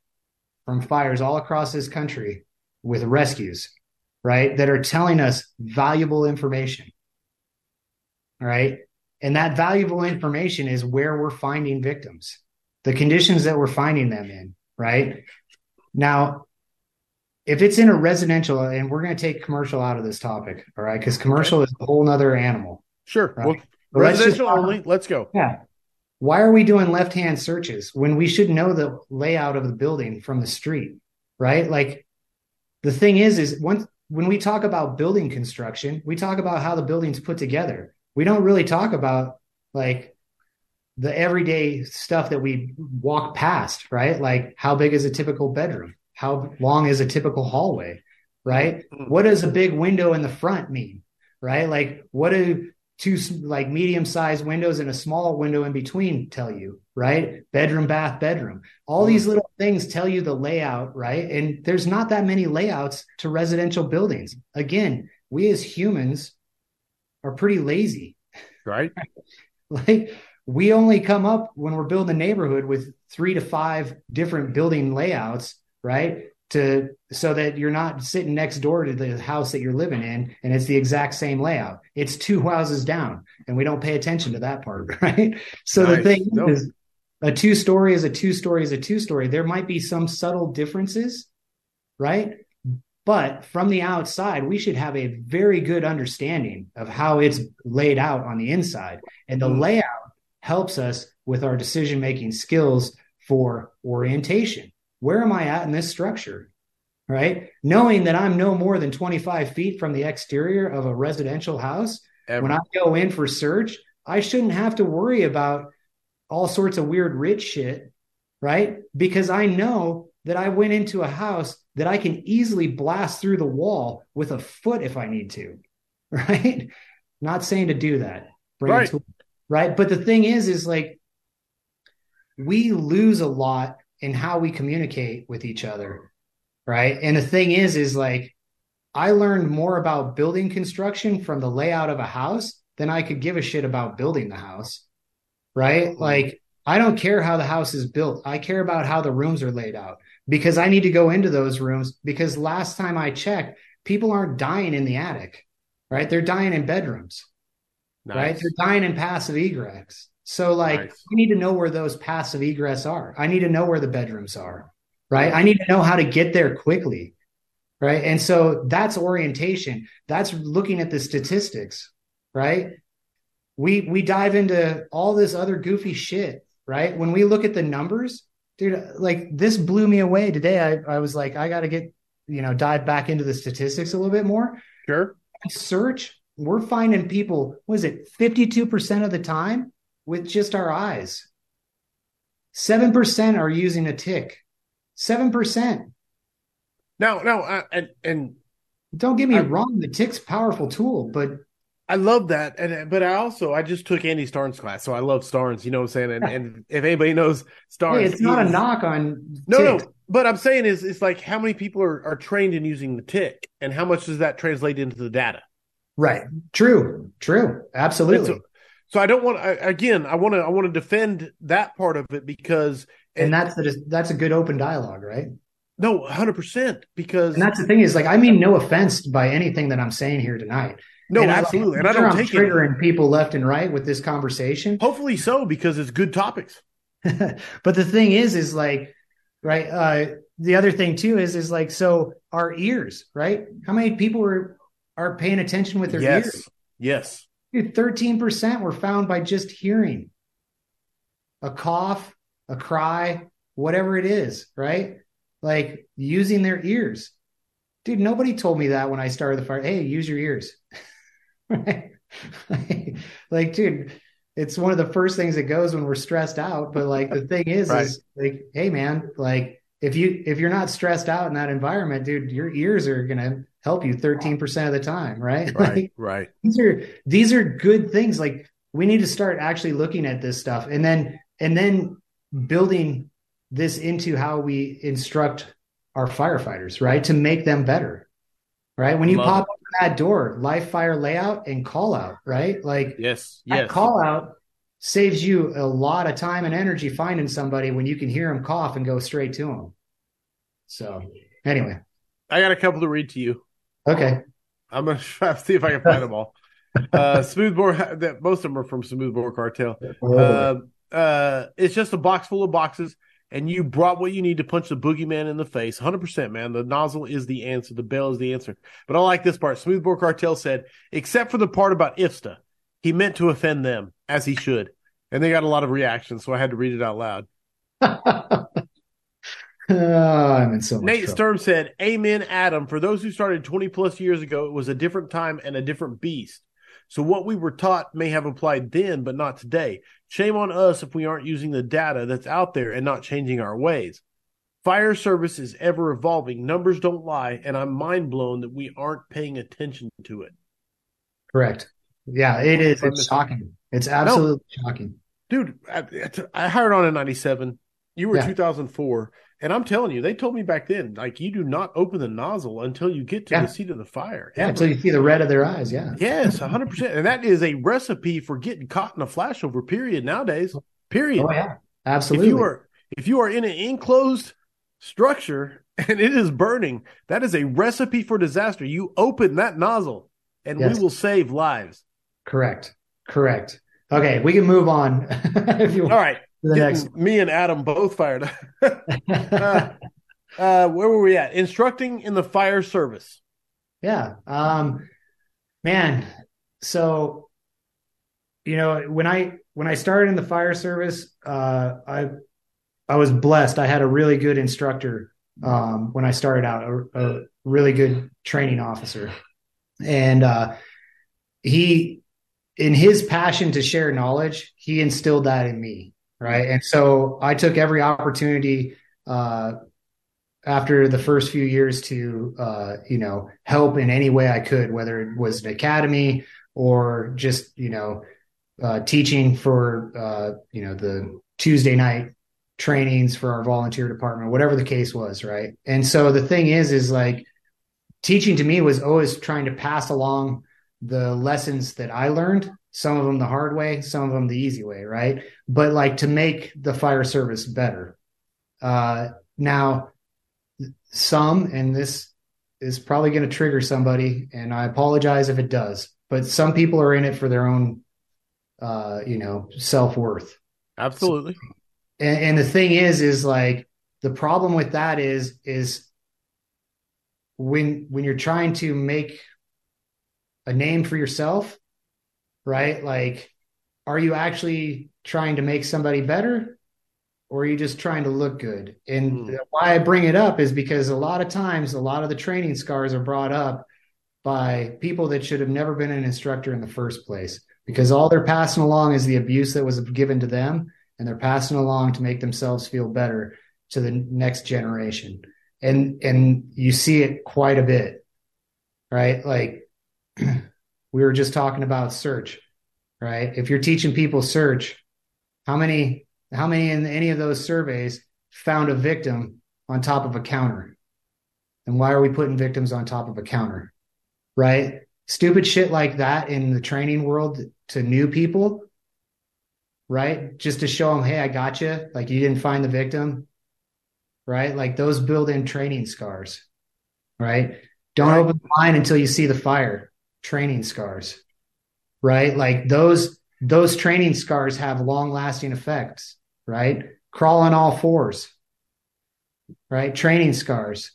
from fires all across this country with rescues, right, that are telling us valuable information, right? And that valuable information is where we're finding victims, the conditions that we're finding them in, right? Now, if it's in a residential, and we're going to take commercial out of this topic, all right, because commercial is a whole nother animal. Sure. Right? Well, residential only. Let's go. Yeah. Why are we doing left-hand searches when we should know the layout of the building from the street, right? Like the thing is once when we talk about building construction, we talk about how the building's put together. We don't really talk about like the everyday stuff that we walk past, right? Like how big is a typical bedroom? How long is a typical hallway, right? What does a big window in the front mean, right? Like what do two like medium-sized windows and a small window in between tell you, right? Bedroom, bath, bedroom. All these little things tell you the layout, right? And there's not that many layouts to residential buildings. Again, we as humans are pretty lazy, right? Like we only come up when we're building a neighborhood with 3 to 5 different building layouts, right? So that you're not sitting next door to the house that you're living in and it's the exact same layout. It's 2 houses down, and we don't pay attention to that part, right? So the thing is A two-story is a two-story is a two-story. There might be some subtle differences, right? But from the outside, we should have a very good understanding of how it's laid out on the inside. And the layout helps us with our decision-making skills for orientation. Where am I at in this structure, right? Knowing that I'm no more than 25 feet from the exterior of a residential house, when I go in for search, I shouldn't have to worry about all sorts of weird rich shit, right? Because I know that I went into a house that I can easily blast through the wall with a foot if I need to, right? Not saying to do that. Right. Right. But the thing is like, we lose a lot in how we communicate with each other, right? And the thing is like, I learned more about building construction from the layout of a house than I could give a shit about building the house, right? Like, I don't care how the house is built. I care about how the rooms are laid out, because I need to go into those rooms, because last time I checked, people aren't dying in the attic, right? They're dying in bedrooms, nice. Right? They're dying in passive egress. So like, nice. I need to know where those passive egress are. I need to know where the bedrooms are, right? I need to know how to get there quickly, right? And so that's orientation. That's looking at the statistics, right? We dive into all this other goofy shit, right? When we look at the numbers, dude, like this blew me away today. I was like, I got to get, dive back into the statistics a little bit more. Sure. Search, we're finding people, 52% of the time with just our eyes. 7% are using a tick. 7%. No, and don't get me wrong, the tick's a powerful tool, but I love that, but I just took Andy Starnes' class, so I love Starnes. You know what I'm saying? And if anybody knows Starnes, it's not a knock on no. But I'm saying is, it's like how many people are trained in using the tick, and how much does that translate into the data? Right. True. Absolutely. So I don't want I want to defend that part of it because, and that's a good open dialogue, right? No, 100%. Because and that's the thing is like, I mean no offense by anything that I'm saying here tonight. No, and absolutely. And I don't take triggering it. People left and right with this conversation. Hopefully so, because it's good topics. But the thing is like, right. The other thing too is like, so our ears, right? How many people are paying attention with their ears? Yes. Dude, 13% were found by just hearing a cough, a cry, whatever it is, right? Like using their ears. Dude, nobody told me that when I started the fire. Hey, use your ears. Right? Like, dude, it's one of the first things that goes when we're stressed out. But like, the thing is, right. Is like, hey man, like if you're not stressed out in that environment, dude, your ears are going to help you 13% of the time. Right. Right. Like, right. These are good things. Like we need to start actually looking at this stuff and then building this into how we instruct our firefighters, right? To make them better, right? When you pop up that door, live fire layout and call out, right? Like, yes. That call out saves you a lot of time and energy finding somebody when you can hear them cough and go straight to them. So, anyway, I got a couple to read to you. Okay, I'm gonna try to see if I can find them all. Smoothbore, that most of them are from Smoothbore Cartel. It's just a box full of boxes. And you brought what you need to punch the boogeyman in the face. 100%, man. The nozzle is the answer. The bell is the answer. But I like this part. Smoothbore Cartel said, except for the part about IFSTA, he meant to offend them, as he should. And they got a lot of reactions, so I had to read it out loud. I'm in so much Nate trouble. Sturm said, amen, Adam. For those who started 20-plus years ago, it was a different time and a different beast. So what we were taught may have applied then, but not today. Shame on us if we aren't using the data that's out there and not changing our ways. Fire service is ever evolving. Numbers don't lie, and I'm mind blown that we aren't paying attention to it. Correct. Yeah, it is. It's shocking. It's absolutely shocking. Dude, I hired on in 97. You were 2004. And I'm telling you, they told me back then, like, you do not open the nozzle until you get to the seat of the fire. Yeah, until you see the red of their eyes, Yes, 100%. And that is a recipe for getting caught in a flashover, period, nowadays, period. Oh, yeah, absolutely. If you are in an enclosed structure and it is burning, that is a recipe for disaster. You open that nozzle and we will save lives. Correct. Okay, we can move on. If you want. All right. next. Me and Adam both fired up. Where were we at? Instructing in the fire service. Yeah. Man. So, you know, when I started in the fire service, I was blessed. I had a really good instructor. When I started out, a really good training officer, and, he, in his passion to share knowledge, he instilled that in me. Right. And so I took every opportunity, after the first few years to, help in any way I could, whether it was an academy or just, teaching for, the Tuesday night trainings for our volunteer department, whatever the case was. Right. And so the thing is like, teaching to me was always trying to pass along the lessons that I learned, some of them the hard way, some of them the easy way. Right. But like to make the fire service better. Now, some, and this is probably going to trigger somebody, and I apologize if it does, but some people are in it for their own, self-worth. Absolutely. So, and the thing is like, the problem with that is when you're trying to make a name for yourself, right? Like, are you actually trying to make somebody better? Or are you just trying to look good? And why I bring it up is because a lot of times, a lot of the training scars are brought up by people that should have never been an instructor in the first place, because all they're passing along is the abuse that was given to them. And they're passing along to make themselves feel better to the next generation. And you see it quite a bit, right? Like we were just talking about search, right? If you're teaching people search, how many in any of those surveys found a victim on top of a counter? And why are we putting victims on top of a counter, right? Stupid shit like that in the training world to new people, right? Just to show them, hey, I got you. Like you didn't find the victim, right? Like those build in training scars, right? Don't open the line until you see the fire, training scars, right? Like those training scars have long lasting effects, right? Crawl on all fours, right? Training scars.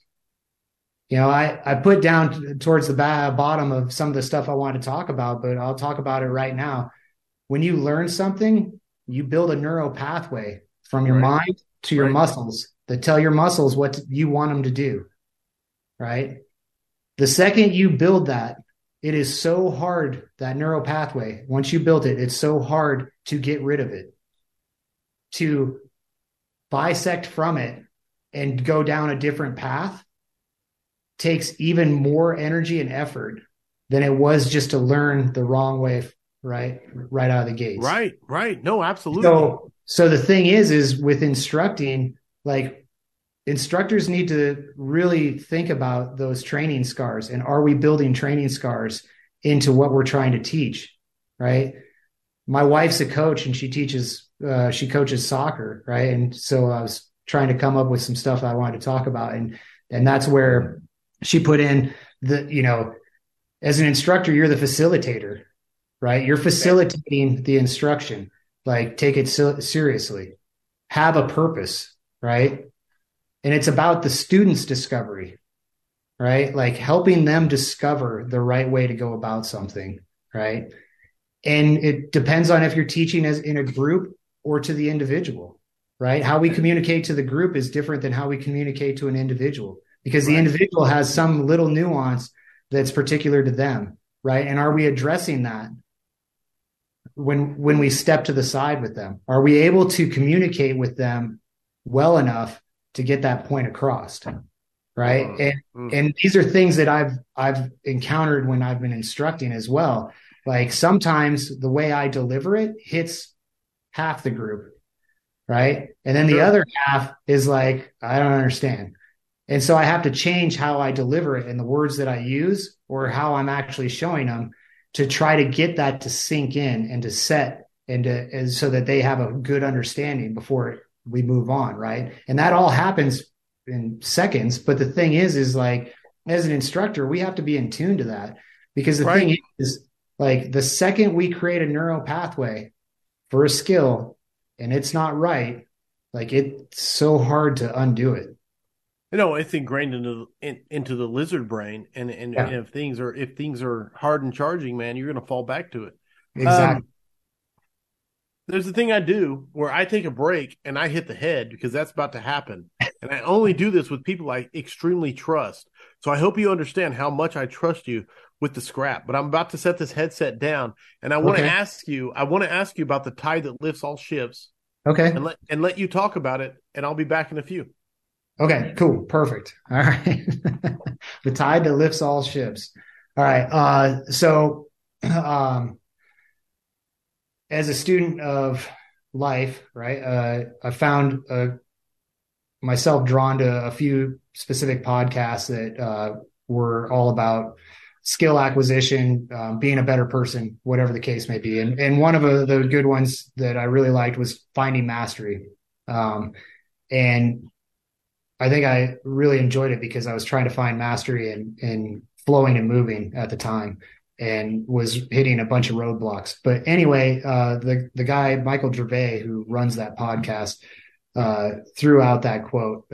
You know, I put down towards the bottom of some of the stuff I want to talk about, but I'll talk about it right now. When you learn something, you build a neural pathway from your mind to your muscles that tell your muscles what you want them to do, right? The second you build that, it is so hard, that neural pathway, once you build it, it's so hard to get rid of it, to bisect from it and go down a different path takes even more energy and effort than it was just to learn the wrong way right out of the gates. Right. No, absolutely. So the thing is with instructing, like instructors need to really think about those training scars and are we building training scars into what we're trying to teach, right? My wife's a coach and she coaches soccer, right? And so I was trying to come up with some stuff I wanted to talk about. And that's where she put in the, as an instructor, you're the facilitator, right? You're facilitating the instruction, like take it seriously, have a purpose, right? And it's about the student's discovery, right? Like helping them discover the right way to go about something, right? And it depends on if you're teaching as in a group or to the individual, right? How we communicate to the group is different than how we communicate to an individual because the individual has some little nuance that's particular to them, right? And are we addressing that when we step to the side with them? Are we able to communicate with them well enough to get that point across, right? And these are things that I've encountered when I've been instructing as well. Like sometimes the way I deliver it hits half the group, right? And then the other half is like, I don't understand. And so I have to change how I deliver it and the words that I use or how I'm actually showing them to try to get that to sink in and to set and so that they have a good understanding before we move on, right? And that all happens in seconds. But the thing is like, as an instructor, we have to be in tune to that because the thing is like the second we create a neural pathway for a skill, and it's not right, like it's so hard to undo it. You know, it's ingrained into the lizard brain, and if things are hard and charging, man, you're going to fall back to it. Exactly. There's a thing I do where I take a break and I hit the head because that's about to happen. And I only do this with people I extremely trust. So I hope you understand how much I trust you with the scrap. But I'm about to set this headset down, and I want to ask you. I want to ask you about the tide that lifts all ships. Okay. And let you talk about it, and I'll be back in a few. Okay. Cool. Perfect. All right. The tide that lifts all ships. All right. So, as a student of life, right, I found myself drawn to a few specific podcasts that were all about skill acquisition, being a better person, whatever the case may be. And one of the good ones that I really liked was Finding Mastery. And I think I really enjoyed it because I was trying to find mastery and flowing and moving at the time, and was hitting a bunch of roadblocks. But anyway, the guy, Michael Gervais, who runs that podcast, threw out that quote,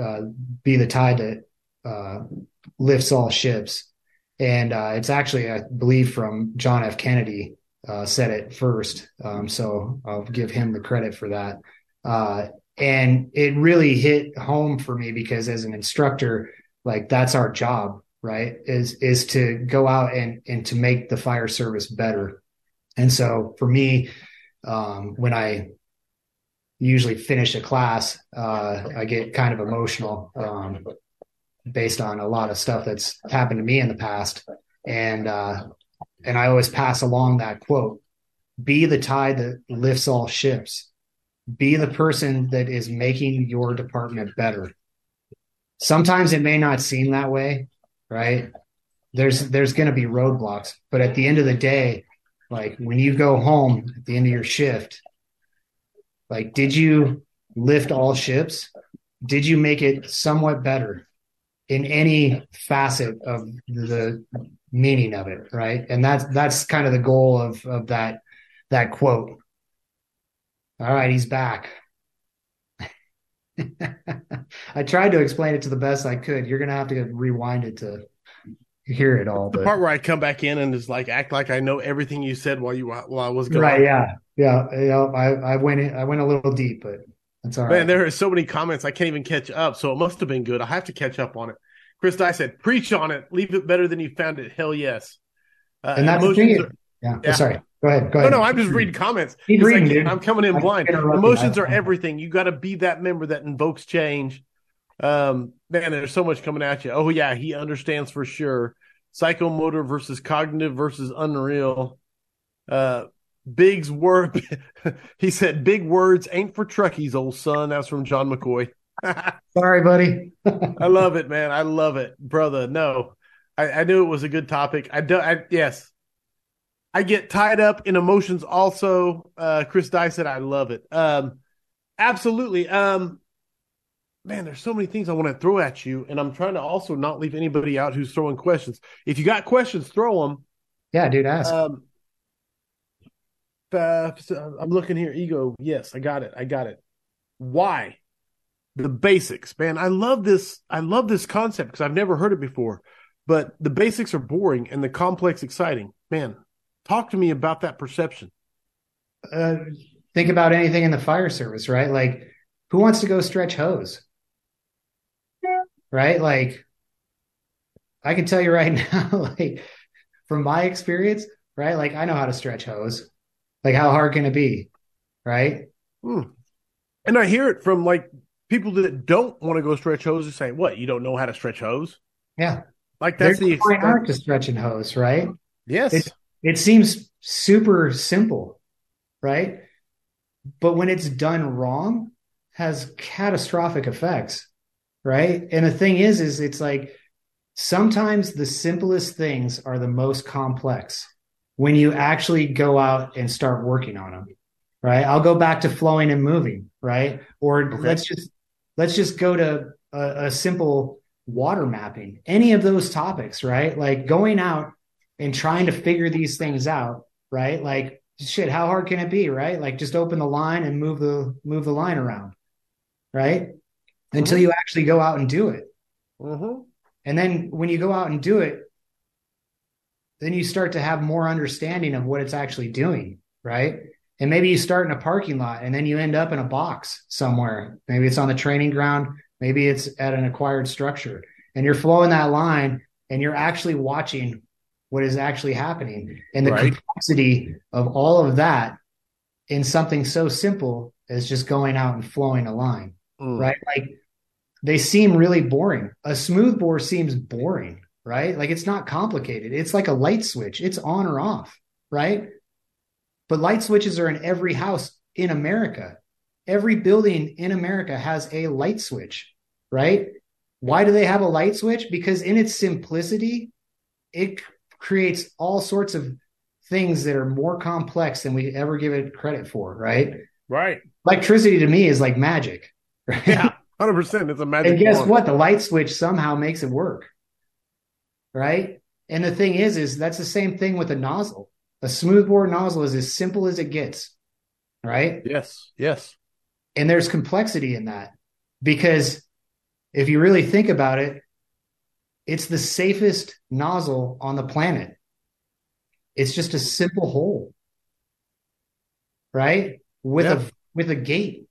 be the tide that lifts all ships. And it's actually, I believe, from John F. Kennedy said it first. So I'll give him the credit for that. And it really hit home for me because as an instructor, like that's our job, right? Is to go out and to make the fire service better. And so for me, when I usually finish a class, I get kind of emotional based on a lot of stuff that's happened to me in the past. And I always pass along that quote, be the tide that lifts all ships, be the person that is making your department better. Sometimes it may not seem that way, right? There's going to be roadblocks, but at the end of the day, like when you go home at the end of your shift, like, did you lift all ships? Did you make it somewhat better in any facet of the meaning of it? Right. And that's kind of the goal of that quote. All right. He's back. I tried to explain it to the best I could. You're going to have to rewind it to hear it all. The part where I come back in and just like act like I know everything you said while I was going. Right? Yeah. You know, I went a little deep, but that's all right. Man, there are so many comments I can't even catch up. So it must have been good. I have to catch up on it. Chris Dye said, "Preach on it. Leave it better than you found it." Hell yes. And that's the thing. Yeah. Sorry. Go ahead. No, I'm just reading comments. I'm coming in blind. Emotions are everything. You got to be that member that invokes change. Man, there's so much coming at you. Oh, yeah, he understands for sure. Psychomotor versus cognitive versus unreal. Big's word. He said, big words ain't for truckies, old son. That's from John McCoy. Sorry, buddy. I love it, man. I love it, brother. No, I knew it was a good topic. Yes. I get tied up in emotions also. Chris Dye said, I love it. Absolutely. Man, there's so many things I want to throw at you, and I'm trying to also not leave anybody out who's throwing questions. If you got questions, throw them. Yeah, dude, ask. I'm looking here. Ego, yes, I got it. Why? The basics, man. I love this concept because I've never heard it before, but the basics are boring and the complex exciting. Man, talk to me about that perception. Think about anything in the fire service, right? Like, who wants to go stretch hose? Right? Like, I can tell you right now, like, from my experience, right? Like, I know how to stretch hose. Like, how hard can it be? Right? And I hear it from, like, people that don't want to go stretch hose and say, what, you don't know how to stretch hose? Yeah. Like, that's the extent art to stretching hose, right? Yes. It seems super simple, right? But when it's done wrong, has catastrophic effects, right? And the thing is it's like sometimes the simplest things are the most complex when you actually go out and start working on them, right? I'll go back to flowing and moving, right? Or let's just go to a simple water mapping, any of those topics, right? Like going out and trying to figure these things out, right? Like shit, how hard can it be, right? Like, just open the line and move the line around, right? Mm-hmm. Until you actually go out and do it. Mm-hmm. And then when you go out and do it, then you start to have more understanding of what it's actually doing, right? And maybe you start in a parking lot and then you end up in a box somewhere. Maybe it's on the training ground. Maybe it's at an acquired structure. And you're flowing that line and you're actually watching what is actually happening. And the right. complexity of all of that in something so simple as just going out and flowing a line, right? Like, they seem really boring. A smoothbore seems boring, right? Like, it's not complicated. It's like a light switch. It's on or off, right? But light switches are in every house in America. Every building in America has a light switch, right? Why do they have a light switch? Because in its simplicity, it creates all sorts of things that are more complex than we ever give it credit for, right? Right. Electricity to me is like magic, right? Yeah, 100%. It's a magic. And guess form. What? The light switch somehow makes it work, right? And the thing is that's the same thing with a nozzle. A smoothbore nozzle is as simple as it gets, right? Yes, yes. And there's complexity in that, because if you really think about it, it's the safest nozzle on the planet. It's just a simple hole, right? With a gate,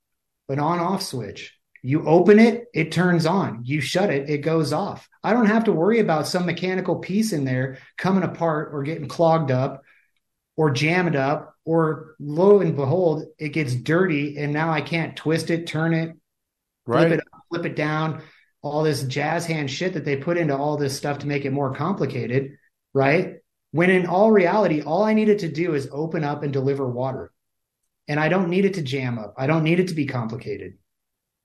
an on-off switch. You open it, it turns on. You shut it, it goes off. I don't have to worry about some mechanical piece in there coming apart or getting clogged up, or jam it up, or lo and behold, it gets dirty, and now I can't twist it, turn it, right. Flip it up, flip it down, all this jazz hand shit that they put into all this stuff to make it more complicated, right? When in all reality, all I needed to do is open up and deliver water. And I don't need it to jam up. I don't need it to be complicated.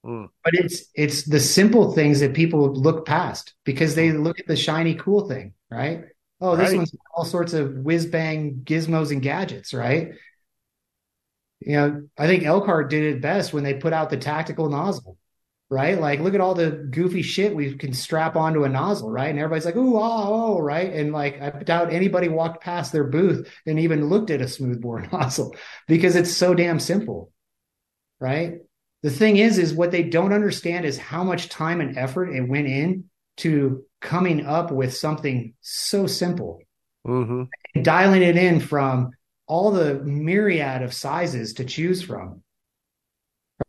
But it's the simple things that people look past, because they look at the shiny, cool thing, right? Oh, this right. one's all sorts of whiz-bang gizmos and gadgets, right? You know, I think Elkhart did it best when they put out the tactical nozzle, right? Like, look at all the goofy shit we can strap onto a nozzle, right? And everybody's like, ooh, oh, right? And, like, I doubt anybody walked past their booth and even looked at a smoothbore nozzle, because it's so damn simple, right? The thing is what they don't understand is how much time and effort it went in to coming up with something so simple, mm-hmm. and dialing it in from all the myriad of sizes to choose from,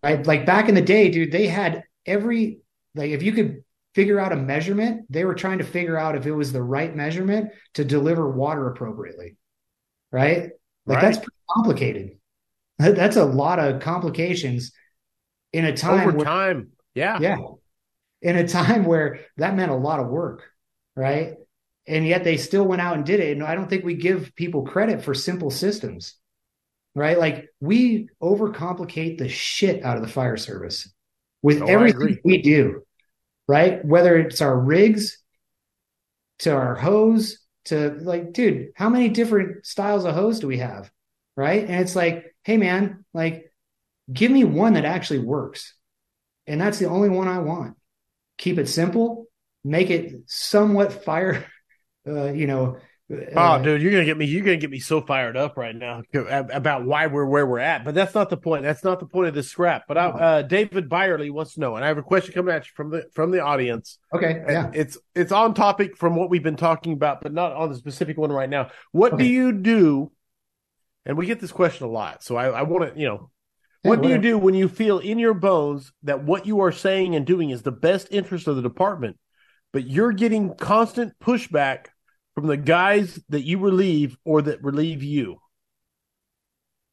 right? Like, back in the day, dude, they had if you could figure out a measurement, they were trying to figure out if it was the right measurement to deliver water appropriately, right? Like, right. That's pretty complicated. That's a lot of complications in a time over time. Yeah. In a time where that meant a lot of work, right? And yet they still went out and did it. And I don't think we give people credit for simple systems, right? Like, we overcomplicate the shit out of the fire service with everything we do, right? Whether it's our rigs to our hose to, like, dude, how many different styles of hose do we have, right? And it's like, hey, man, like, give me one that actually works. And that's the only one I want. Keep it simple, make it somewhat fire, dude, you're going to get me so fired up right now about why we're where we're at, but that's not the point. That's not the point of this scrap. But David Byerly wants to know, and I have a question coming at you from the audience. Okay. Yeah. It's on topic from what we've been talking about, but not on the specific one right now. What do you do? And we get this question a lot. So I want to, what do you do when you feel in your bones that what you are saying and doing is the best interest of the department, but you're getting constant pushback from the guys that you relieve or that relieve you?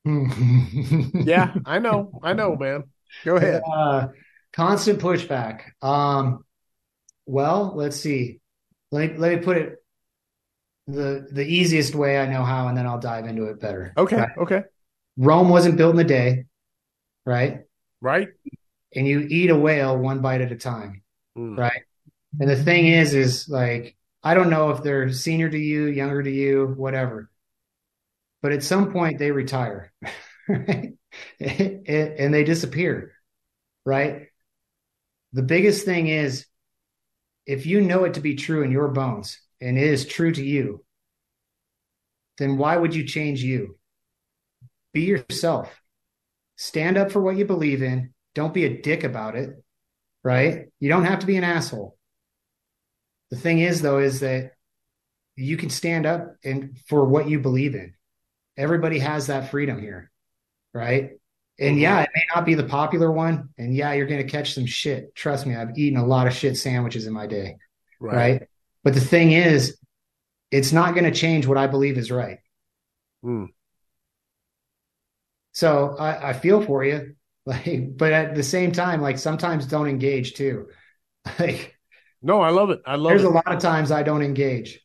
Yeah, I know, man. Go ahead. Constant pushback. Well, let's see. Let me put it the easiest way I know how, and then I'll dive into it better. Okay. Right? Okay. Rome wasn't built in a day. Right. And you eat a whale one bite at a time. Right. And the thing is like, I don't know if they're senior to you, younger to you, whatever, but at some point they retire, right? And they disappear. Right. The biggest thing is, if you know it to be true in your bones and it is true to you, then why would you change you? Be yourself. Stand up for what you believe in. Don't be a dick about it, right? You don't have to be an asshole. The thing is, though, is that you can stand up and for what you believe in. Everybody has that freedom here, right? And yeah, it may not be the popular one. And yeah, you're going to catch some shit. Trust me, I've eaten a lot of shit sandwiches in my day, right? But the thing is, it's not going to change what I believe is right. Mm. So I feel for you, like, but at the same time, like, sometimes don't engage too. Like, no, I love it. There's a lot of times I don't engage.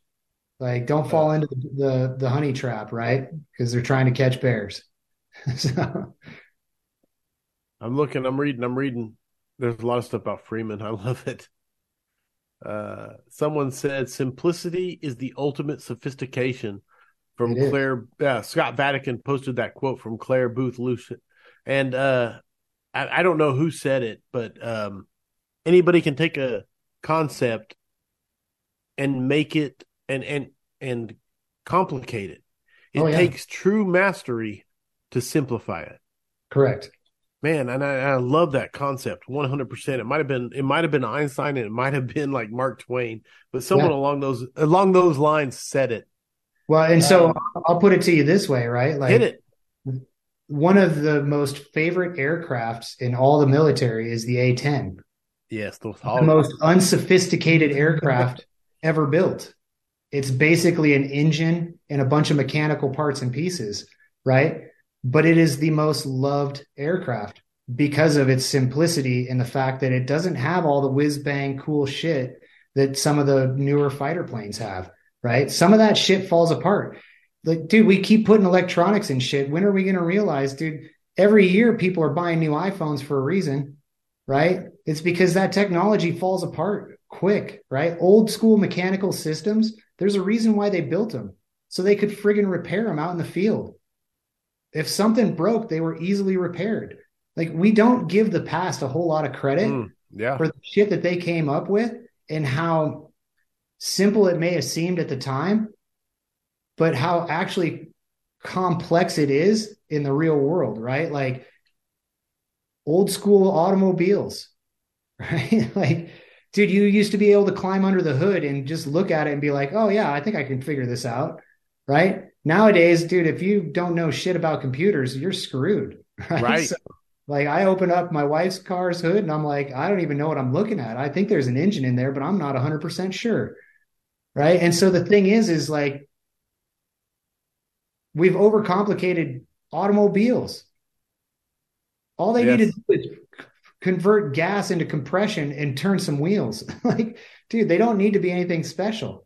Like, don't fall into the honey trap, right? Because they're trying to catch bears. So I'm reading. There's a lot of stuff about Freeman. I love it. Someone said simplicity is the ultimate sophistication. From Claire, Scott Vatican posted that quote from Claire Booth Lucid. And I don't know who said it, but anybody can take a concept and make it and complicate it. It takes true mastery to simplify it. Correct. Man, and I love that concept 100%. It might have been Einstein, and it might have been like Mark Twain, but someone along those lines said it. Well, and so I'll put it to you this way, right? Like, hit it. One of the most favorite aircrafts in all the military is the A-10. Yes, the most unsophisticated aircraft ever built. It's basically an engine and a bunch of mechanical parts and pieces, right? But it is the most loved aircraft because of its simplicity and the fact that it doesn't have all the whiz-bang cool shit that some of the newer fighter planes have. Right? Some of that shit falls apart. Like, dude, we keep putting electronics in shit. When are we going to realize, dude, every year people are buying new iPhones for a reason, right? It's because that technology falls apart quick, right? Old school mechanical systems, there's a reason why they built them. So they could friggin' repair them out in the field. If something broke, they were easily repaired. Like, we don't give the past a whole lot of credit for the shit that they came up with and how simple it may have seemed at the time, but how actually complex it is in the real world, right? Like old school automobiles, right? Like, dude, you used to be able to climb under the hood and just look at it and be like, oh yeah, I think I can figure this out, right? Nowadays, dude, if you don't know shit about computers, you're screwed, right? So, like, I open up my wife's car's hood and I'm like, I don't even know what I'm looking at. I think there's an engine in there, but I'm not 100% sure. Right. And so the thing is like, we've overcomplicated automobiles. All they need to do is convert gas into compression and turn some wheels. Like, dude, they don't need to be anything special.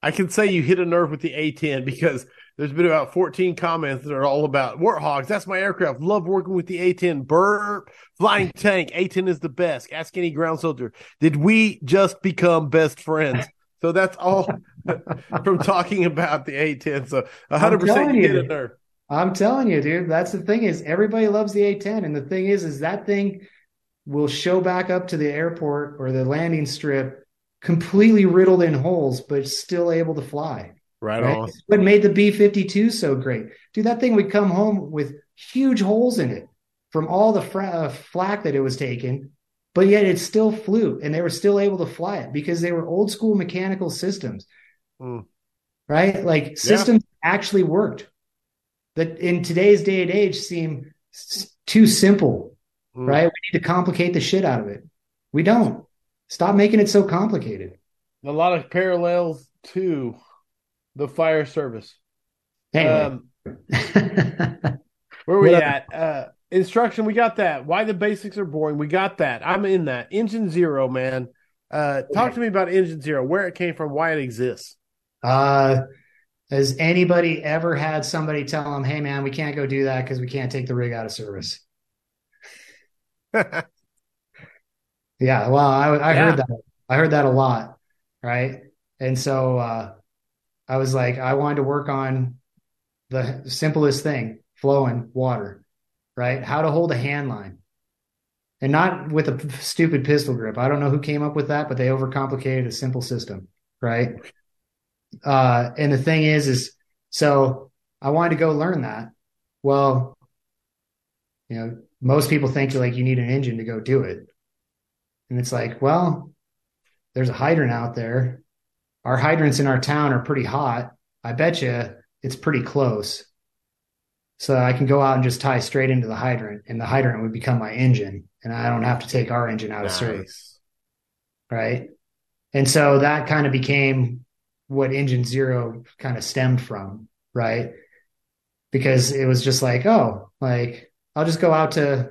I can say you hit a nerve with the A-10 because there's been about 14 comments that are all about warthogs. That's my aircraft. Love working with the A-10. Burp. Flying tank. A-10 is the best. Ask any ground soldier. Did we just become best friends? So that's all from talking about the A-10. So 100% you hit a nerve. I'm telling you, dude. That's the thing is everybody loves the A-10. And the thing is that thing will show back up to the airport or the landing strip completely riddled in holes, but still able to fly. Right on. What made the B-52 so great, dude? That thing would come home with huge holes in it from all the flack that it was taking, but yet it still flew, and they were still able to fly it because they were old school mechanical systems, right? Like systems actually worked that in today's day and age seem too simple, right? We need to complicate the shit out of it. We don't. Stop making it so complicated. A lot of parallels to the fire service. Where are we at? Instruction, we got that. Why the basics are boring, we got that. I'm in that. Engine Zero, man. Talk to me about Engine Zero, where it came from, why it exists. Has anybody ever had somebody tell them, hey, man, we can't go do that because we can't take the rig out of service? I heard that. I heard that a lot, right? And so... I was like, I wanted to work on the simplest thing, flowing water, right? How to hold a hand line and not with a stupid pistol grip. I don't know who came up with that, but they overcomplicated a simple system, right? And the thing is so I wanted to go learn that, well, you know, most people think like you need an engine to go do it. And it's like, well, there's a hydrant out there. Our hydrants in our town are pretty hot. I bet you it's pretty close. So I can go out and just tie straight into the hydrant, and the hydrant would become my engine, and I don't have to take our engine out of service. Right. And so that kind of became what Engine Zero kind of stemmed from. Right. Because it was just like, oh, like I'll just go out to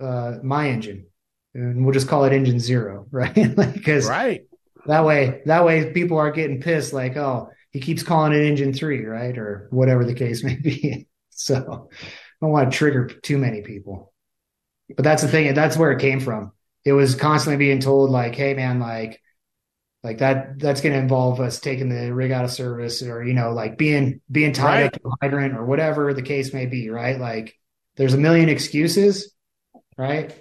my engine and we'll just call it Engine Zero. Right. Like, cause right. That way people are getting pissed. Like, oh, he keeps calling it Engine Three. Right. Or whatever the case may be. So I don't want to trigger too many people, but that's the thing. That's where it came from. It was constantly being told like, hey man, like that's going to involve us taking the rig out of service, or, you know, like being tied up to a hydrant or whatever the case may be. Right. Like there's a million excuses. Right.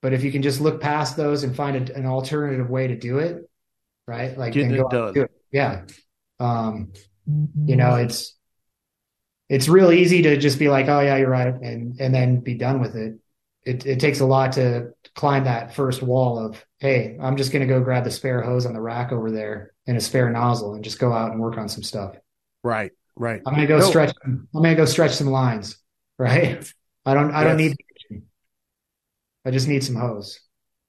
But if you can just look past those and find an alternative way to do it. Right. Like, then go out and do it. Yeah. You know, it's real easy to just be like, oh yeah, you're right. And then be done with it. It takes a lot to climb that first wall of, hey, I'm just going to go grab the spare hose on the rack over there and a spare nozzle and just go out and work on some stuff. Right. Right. I'm going to go stretch some lines. Right. I don't need, I just need some hose.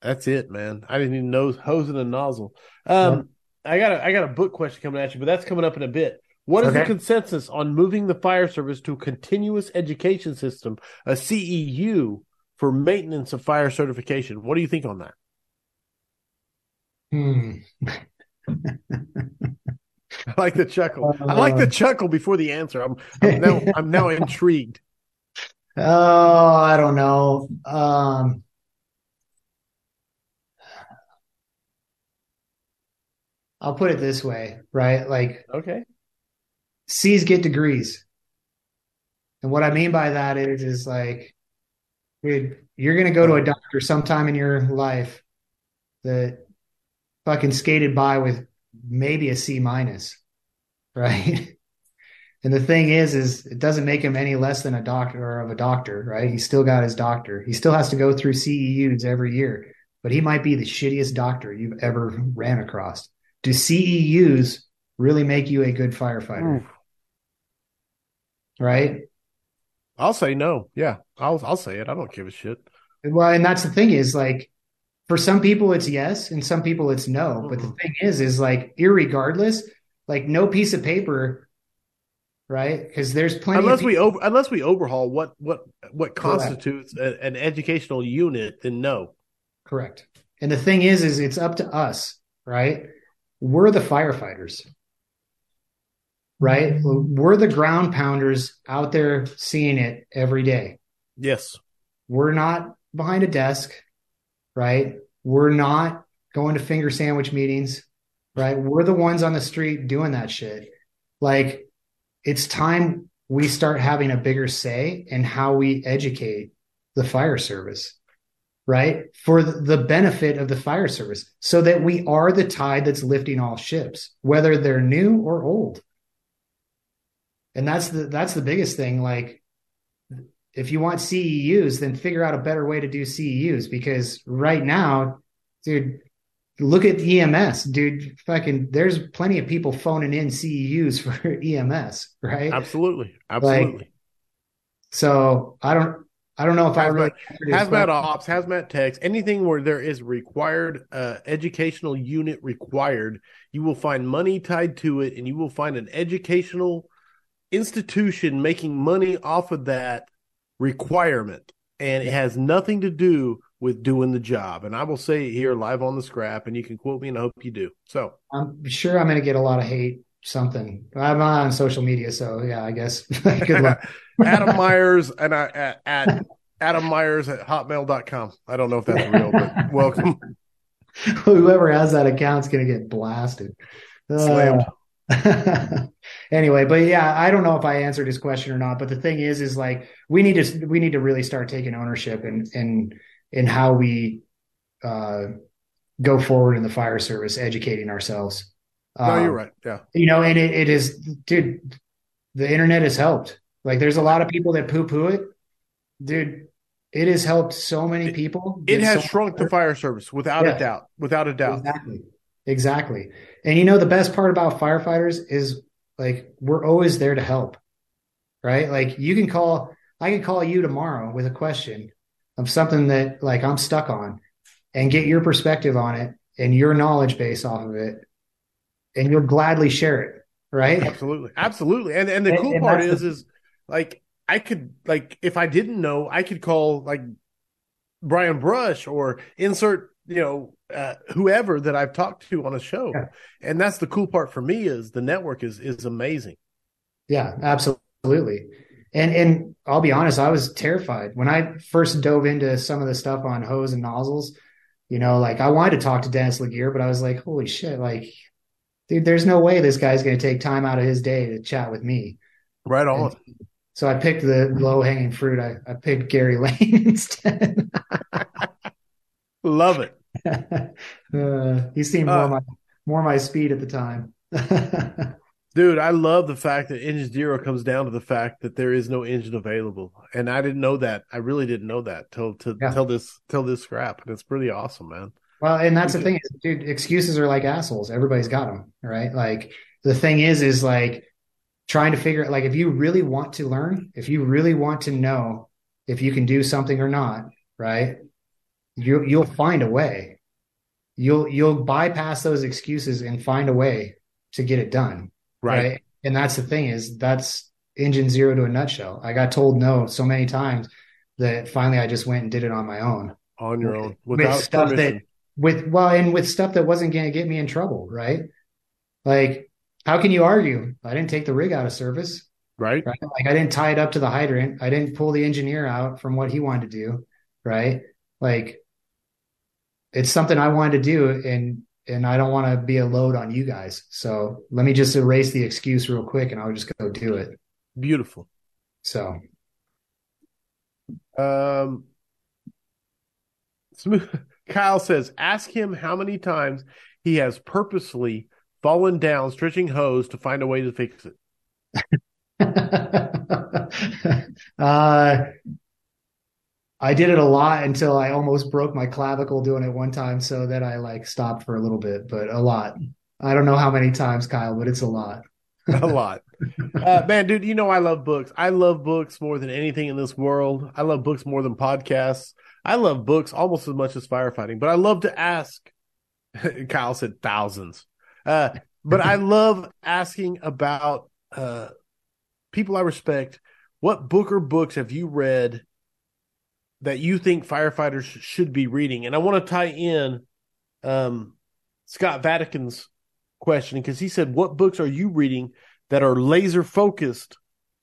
That's it, man. I didn't even know hose and a nozzle. Yeah. I got a book question coming at you, but that's coming up in a bit. What is the consensus on moving the fire service to a continuous education system, a CEU, for maintenance of fire certification? What do you think on that? I like the chuckle. I like the chuckle before the answer. I'm now intrigued. Oh, I don't know. I'll put it this way, right? Like, okay. C's get degrees. And what I mean by that is like, dude, you're going to go to a doctor sometime in your life that fucking skated by with maybe a C-, right? And the thing is it doesn't make him any less than a doctor or of a doctor, right? He's still got his doctor. He still has to go through CEUs every year, but he might be the shittiest doctor you've ever ran across. Do CEUs really make you a good firefighter? Right? I'll say no. Yeah, I'll say it. I don't give a shit. Well, and that's the thing is like, for some people it's yes, and some people it's no. But the thing is like, irregardless, like no piece of paper, right? Because there's plenty. Unless we overhaul what constitutes an educational unit, then no. Correct. And the thing is it's up to us, right? We're the firefighters, right? We're the ground pounders out there seeing it every day. Yes. We're not behind a desk, right? We're not going to finger sandwich meetings, right? We're the ones on the street doing that shit. Like, it's time we start having a bigger say in how we educate the fire service, right? For the benefit of the fire service, so that we are the tide that's lifting all ships, whether they're new or old. And that's the biggest thing. Like, if you want CEUs, then figure out a better way to do CEUs, because right now, dude, look at EMS, dude, fucking, there's plenty of people phoning in CEUs for EMS, right? Absolutely. Absolutely. Like, so I don't know if I really hazmat ops, hazmat techs, anything where there is required educational unit required, you will find money tied to it, and you will find an educational institution making money off of that requirement, and it has nothing to do with doing the job. And I will say it here live on the Scrap, and you can quote me, and I hope you do. So I'm sure I'm going to get a lot of hate. Something. I'm on social media, so yeah, I guess. Good luck. Adam Maiers and I at Adam Maiers at hotmail.com. I don't know if that's real, but welcome. Whoever has that account's gonna get blasted. Slammed. Anyway, but yeah, I don't know if I answered his question or not. But the thing is like, we need to really start taking ownership in how we go forward in the fire service, educating ourselves. No, you're right. Yeah. You know, and it is, dude, the internet has helped, Like, there's a lot of people that poo-poo it. Dude, it has helped so many people. It has shrunk the fire service without a doubt. Without a doubt. Exactly. And you know, the best part about firefighters is, like, we're always there to help, right? Like, you can call, I can call you tomorrow with a question of something that, like, I'm stuck on, and get your perspective on it and your knowledge base off of it, and you'll gladly share it, right? Absolutely. Absolutely. And the cool part is like, I could, like, if I didn't know, I could call, like, Brian Brush or insert, you know, whoever that I've talked to on a show. Yeah. And that's the cool part for me, is the network is amazing. Yeah, absolutely. And I'll be honest, I was terrified when I first dove into some of the stuff on hose and nozzles. You know, like, I wanted to talk to Dennis Laguerre, but I was like, holy shit, like, dude, there's no way this guy's going to take time out of his day to chat with me. Right on. And so I picked the low hanging fruit. I picked Gary Lane instead. Love it. He seemed more my speed at the time. Dude, I love the fact that Engine Zero comes down to the fact that there is no engine available. And I didn't know that. I really didn't know that till this scrap. And it's pretty awesome, man. Well, and that's the thing is, dude, excuses are like assholes. Everybody's got them, right? Like, the thing is like, trying to figure out, like, if you really want to learn, if you really want to know if you can do something or not, right? You'll find a way. You'll bypass those excuses and find a way to get it done. Right. And that's the thing is, that's Engine Zero to a nutshell. I got told no so many times that finally I just went and did it on my own. On your own. Without stuff permission. With stuff that wasn't going to get me in trouble. Right. Like, how can you argue? I didn't take the rig out of service. Right. Like, I didn't tie it up to the hydrant. I didn't pull the engineer out from what he wanted to do. Right. Like, it's something I wanted to do. And I don't want to be a load on you guys. So let me just erase the excuse real quick, and I'll just go do it. Beautiful. So. Kyle says, ask him how many times he has purposely fallen down stretching hose to find a way to fix it. I did it a lot until I almost broke my clavicle doing it one time. So then I, like, stopped for a little bit, but a lot. I don't know how many times, Kyle, but it's a lot. A lot. Man, dude, you know, I love books. I love books more than anything in this world. I love books more than podcasts. I love books almost as much as firefighting, but I love to ask. Kyle said thousands. But I love asking about people I respect. What book or books have you read that you think firefighters should be reading? And I want to tie in Scott Vatican's question, because he said, what books are you reading that are laser focused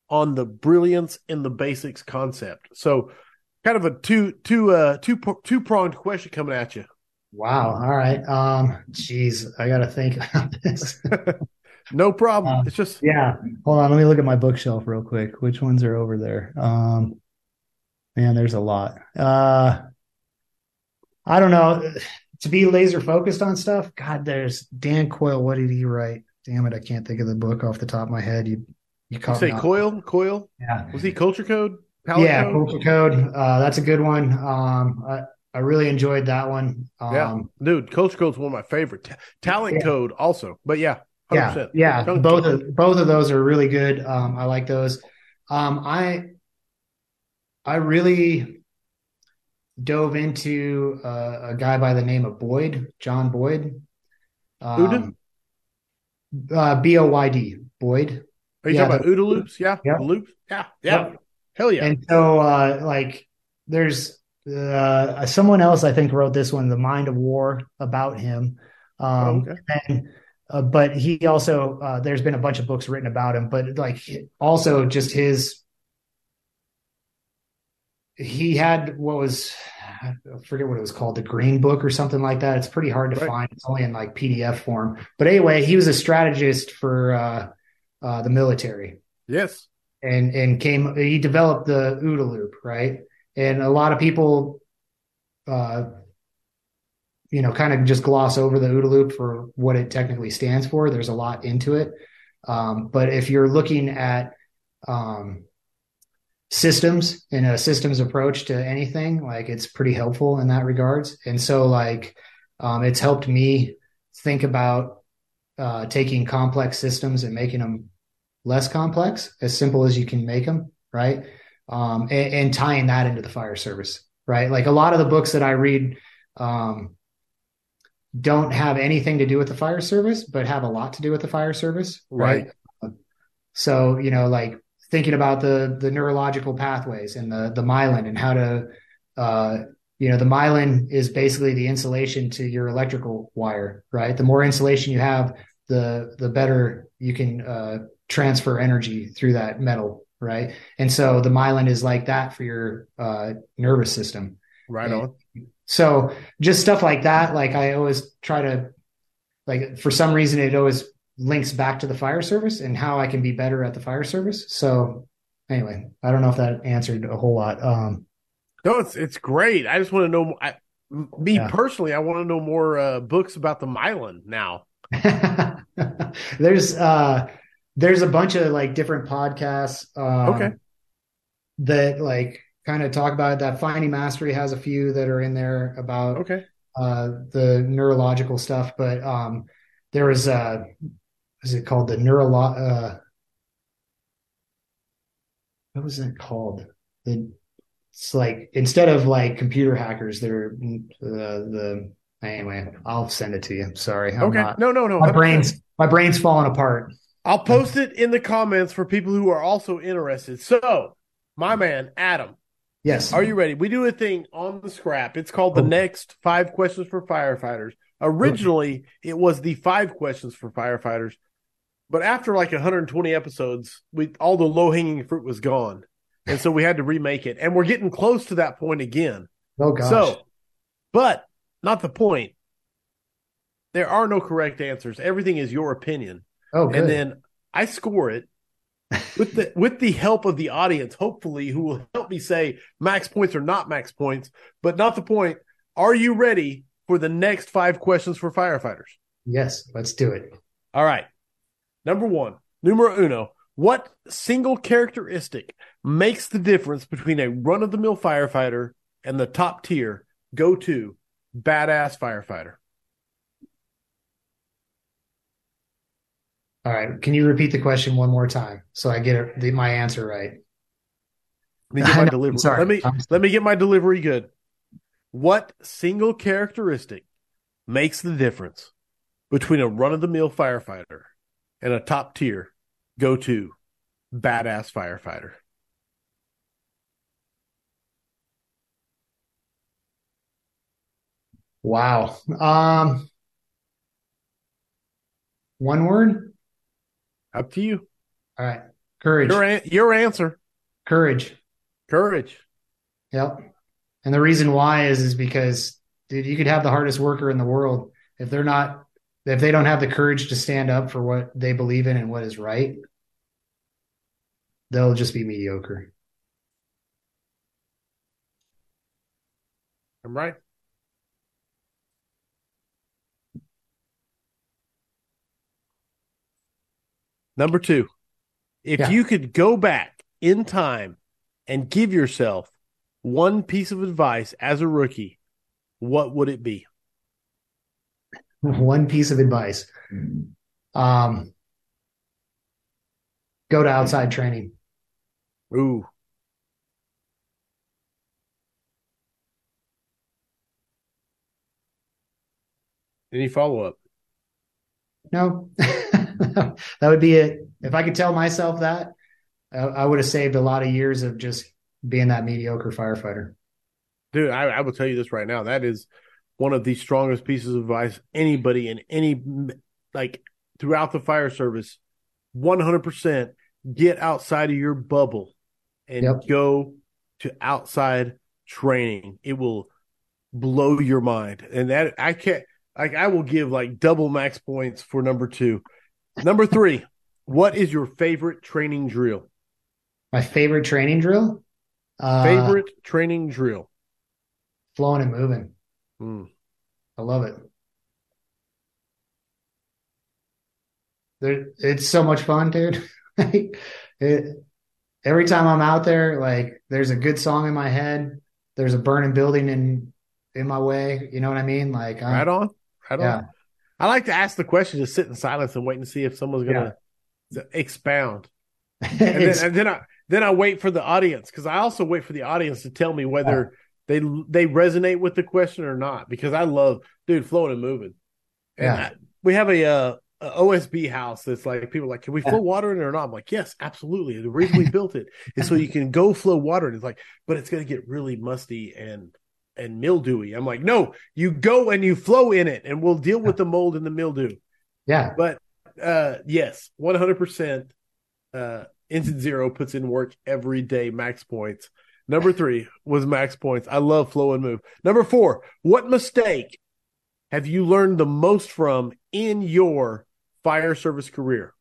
on the brilliance and the basics concept? So kind of a two-pronged question coming at you. Wow. All right. Geez, I got to think about this. No problem. It's just. Yeah. Hold on. Let me look at my bookshelf real quick. Which ones are over there? Man, there's a lot. I don't know. To be laser focused on stuff, God, there's Dan Coyle. What did he write? Damn it, I can't think of the book off the top of my head. You caught me. Say Coyle? Yeah. Was he Culture Code? Culture Code. That's a good one. I really enjoyed that one. Dude, Culture Code's one of my favorite. Talent Code also, but 100%. Yeah. Both of those are really good. I like those. I really dove into a guy by the name of Boyd, John Boyd. B-O-Y-D, Boyd. Are you talking about OODA loops? Yeah. Loops? Yeah. Yep. Hell yeah. And so, there's someone else, I think, wrote this one, The Mind of War, about him. But he also, there's been a bunch of books written about him, but, like, also just his... He had I forget what it was called, the Green Book or something like that. It's pretty hard to find. It's only in, like, PDF form. But anyway, he was a strategist for the military. Yes. He developed the OODA loop, right? And a lot of people, kind of just gloss over the OODA loop for what it technically stands for. There's a lot into it. But if you're looking at systems and a systems approach to anything, like it's pretty helpful in that regards. And so like, it's helped me think about taking complex systems and making them less complex, as simple as you can make them, right? And tying that into the fire service, right? Like a lot of the books that I read don't have anything to do with the fire service, but have a lot to do with the fire service, right? So, you know, like thinking about the neurological pathways and the myelin and how to, you know, the myelin is basically the insulation to your electrical wire, right? The more insulation you have, the better you can transfer energy through that metal, right? And so the myelin is like that for your nervous system. Right on. So just stuff like that. Like I always try to, like for some reason it always links back to the fire service and how I can be better at the fire service. So anyway, I don't know if that answered a whole lot. No, it's great. I just want to know, personally, I want to know more books about the myelin now. There's a bunch of like different podcasts that like kind of talk about it. That Finding Mastery has a few that are in there about the neurological stuff. But there was is it called the what was it called? It's like instead of like computer hackers, they're anyway. I'll send it to you. Sorry, I'm not, no. My brain's falling apart. I'll post it in the comments for people who are also interested. So, my man, Adam. Yes. Are you ready? We do a thing on the scrap. It's called the Next 5 Questions for Firefighters. Originally, it was the 5 Questions for Firefighters. But after like 120 episodes, all the low-hanging fruit was gone. And so we had to remake it. And we're getting close to that point again. Oh, gosh. So, but not the point. There are no correct answers. Everything is your opinion. Oh, good. And then I score it with the help of the audience, hopefully, who will help me say max points or not max points, but not the point. Are you ready for the next 5 questions for firefighters? Yes, let's do it. All right. Number 1, numero uno. What single characteristic makes the difference between a run-of-the-mill firefighter and the top tier go-to badass firefighter? All right. Can you repeat the question one more time so I get my answer right? Let me get my delivery. Let me get my delivery good. What single characteristic makes the difference between a run-of-the-mill firefighter and a top-tier go-to badass firefighter? Wow. One word? Up to you. All right. Courage. Your answer. Courage. Yep. And the reason why is because, dude, you could have the hardest worker in the world. If they don't have the courage to stand up for what they believe in and what is right, they'll just be mediocre. I'm right. Number 2, if you could go back in time and give yourself one piece of advice as a rookie, what would it be? One piece of advice. Go to outside training. Ooh. Any follow-up? No. That would be it. If I could tell myself that, I would have saved a lot of years of just being that mediocre firefighter. Dude, I will tell you this right now. That is one of the strongest pieces of advice anybody in any, like throughout the fire service, 100% get outside of your bubble and go to outside training. It will blow your mind. And that I can't, like, I will give like double max points for number 2. Number 3, what is your favorite training drill? My favorite training drill? Flowing and moving. I love it. It's so much fun, dude. it, every time I'm out there, like, there's a good song in my head. There's a burning building in my way. You know what I mean? Like, I'm, right on. I like to ask the question, just sit in silence and wait and see if someone's going to expound. And then I wait for the audience, because I also wait for the audience to tell me whether they resonate with the question or not, because I love, dude, flowing and moving. And we have a OSB house that's like, people are like, can we flow water in it or not? I'm like, yes, absolutely. The reason we built it is so you can go flow water. And it's like, but it's going to get really musty and mildewy. I'm like, no, you go and you flow in it, and we'll deal with the mold and the mildew. Yeah. But yes, 100%. Engine Zero puts in work every day. Max points. Number 3 was max points. I love flow and move. Number 4, what mistake have you learned the most from in your fire service career?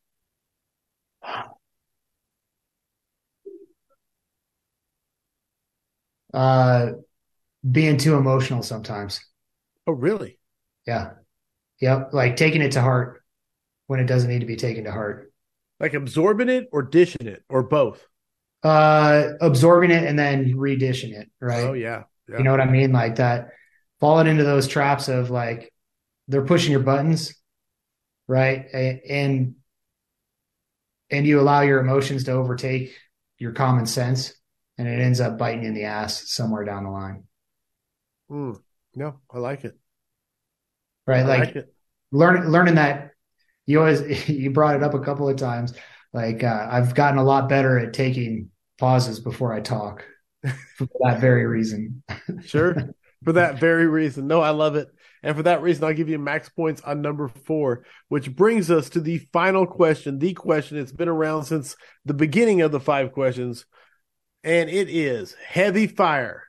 Being too emotional sometimes. Oh, really? Yeah. Yep. Like taking it to heart when it doesn't need to be taken to heart. Like absorbing it or dishing it or both? Absorbing it and then re-dishing it, right? Oh, yeah. You know what I mean? Like that, falling into those traps of like, they're pushing your buttons, right? And you allow your emotions to overtake your common sense, and it ends up biting in the ass somewhere down the line. No, I like it. Right? I like it. Learning that. You brought it up a couple of times. Like, I've gotten a lot better at taking pauses before I talk for that very reason. Sure. For that very reason. No, I love it. And for that reason, I'll give you max points on number 4, which brings us to the final question. The question that's been around since the beginning of the 5 questions. And it is heavy fire,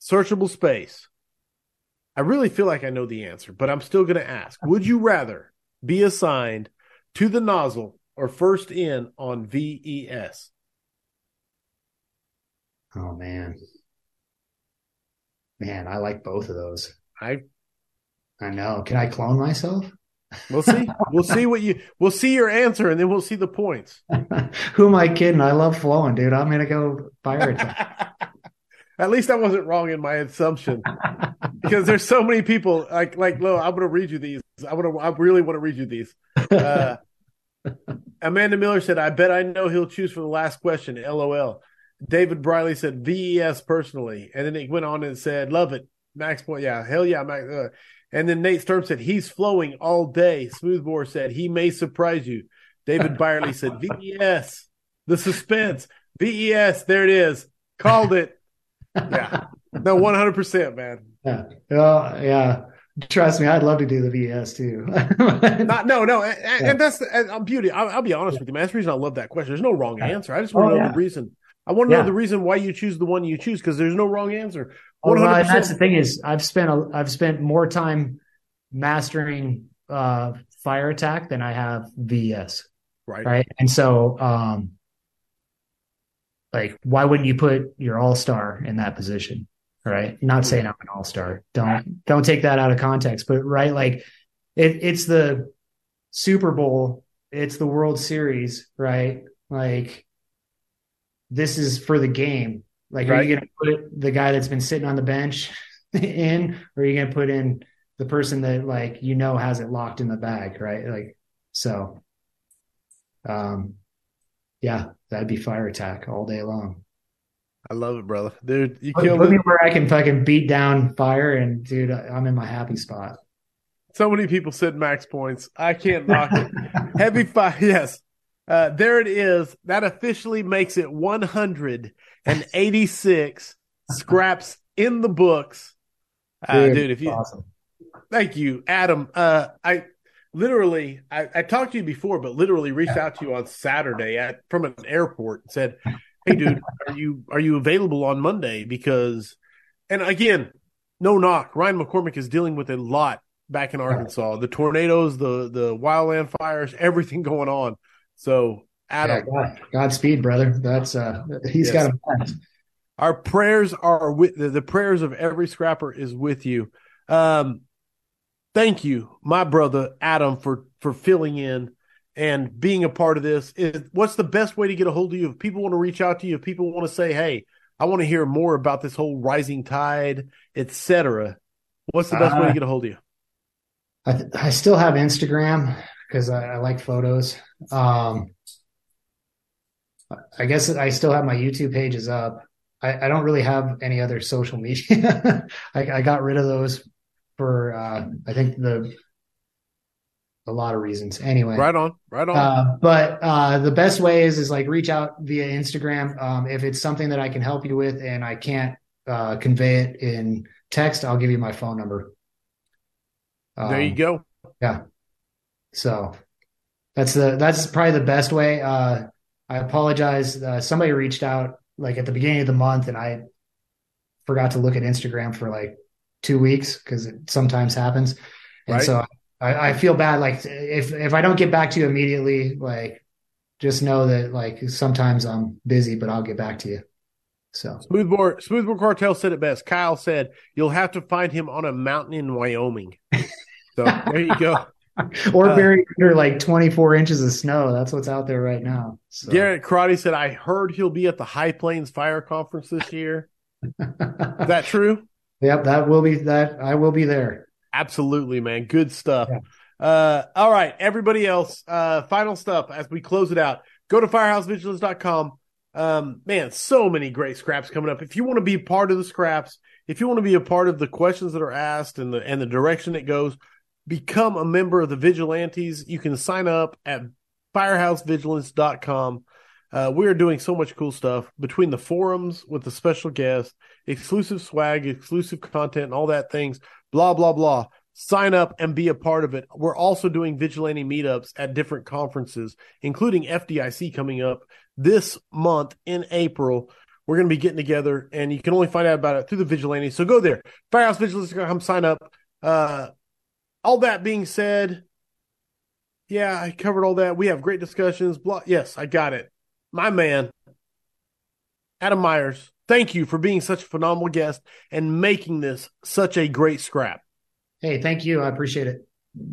searchable space. I really feel like I know the answer, but I'm still going to ask. Would you rather be assigned to the nozzle or first in on VES? Oh, man. Man, I like both of those. I know. Can I clone myself? We'll see. We'll see your answer, and then we'll see the points. Who am I kidding? I love flowing, dude. I'm going to go fire attack. At least I wasn't wrong in my assumption. Because there's so many people like Lo, I'm going to read you these. I really want to read you these. Amanda Miller said, I bet I know he'll choose for the last question. LOL. David Byerly said VES personally. And then he went on and said, love it. Max point. Yeah. Hell yeah. Max. And then Nate Sturm said, he's flowing all day. Smoothbore said, he may surprise you. David Byerly said, VES. The suspense. VES. There it is. Called it. Yeah. No, 100%, man. Yeah. Oh, yeah. Trust me, I'd love to do the VES too. And that's beauty. I'll be honest with you, man. That's the reason I love that question. There's no wrong answer. I just want to know the reason. I want to know the reason why you choose the one you choose, because there's no wrong answer. 100%. Well, and that's the thing is, I've spent more time mastering fire attack than I have VES. Right. And so, like, why wouldn't you put your all-star in that position? Right. Not saying I'm an all-star. Don't take that out of context, but right. Like it's the Super Bowl. It's the World Series, right? Like this is for the game. Like, are you going to put the guy that's been sitting on the bench in, or are you going to put in the person that like, you know, has it locked in the bag. Right. Like, so that'd be fire attack all day long. I love it, brother. Dude, you killed me where I can fucking beat down fire, and dude, I'm in my happy spot. So many people said max points. I can't knock it. Heavy fire, yes. There it is. That officially makes it 186 scraps in the books. Dude, if you awesome. Thank you, Adam. I talked to you before, but literally reached out to you on Saturday from an airport and said, hey, dude, are you available on Monday? Because, and again, no knock. Ryan McCormick is dealing with a lot back in Arkansas. The tornadoes, the wildland fires, everything going on. So, Adam. Yeah, Godspeed, brother. That's he's got a plan. Our prayers are with the prayers of every scrapper is with you. Thank you, my brother, Adam, for filling in and being a part of this is what's the best way to get a hold of you. If people want to reach out to you, if people want to say, hey, I want to hear more about this whole rising tide, etc., what's the best way to get a hold of you? I still have Instagram because I like photos. I guess I still have my YouTube pages up. I don't really have any other social media. I got rid of those for, I think, a lot of reasons. Anyway. Right on. But the best way is like reach out via Instagram. If it's something that I can help you with and I can't convey it in text, I'll give you my phone number. There you go. Yeah. So that's probably the best way. I apologize. Somebody reached out like at the beginning of the month and I forgot to look at Instagram for like 2 weeks because it sometimes happens. And so I feel bad. Like if I don't get back to you immediately, like just know that like sometimes I'm busy, but I'll get back to you. So Smoothbore Cartel said it best. Kyle said, you'll have to find him on a mountain in Wyoming. So there you go. Or buried under like 24 inches of snow. That's what's out there right now. So. Garrett Crotty said, I heard he'll be at the High Plains Fire Conference this year. Is that true? Yep, I will be there. Absolutely, man. Good stuff. Yeah. All right, everybody else, final stuff as we close it out. Go to firehousevigilance.com. Man, so many great scraps coming up. If you want to be a part of the scraps, if you want to be a part of the questions that are asked and the direction it goes, become a member of the Vigilantes. You can sign up at firehousevigilance.com. We are doing so much cool stuff between the forums with the special guests, exclusive swag, exclusive content, and all that things, blah, blah, blah. Sign up and be a part of it. We're also doing vigilante meetups at different conferences, including FDIC coming up this month in April. We're going to be getting together, and you can only find out about it through the Vigilantes. So go there, firehousevigilance.com, sign up. All that being said, yeah, I covered all that. We have great discussions. Yes, I got it. My man, Adam Maiers, thank you for being such a phenomenal guest and making this such a great scrap. Hey, thank you. I appreciate it.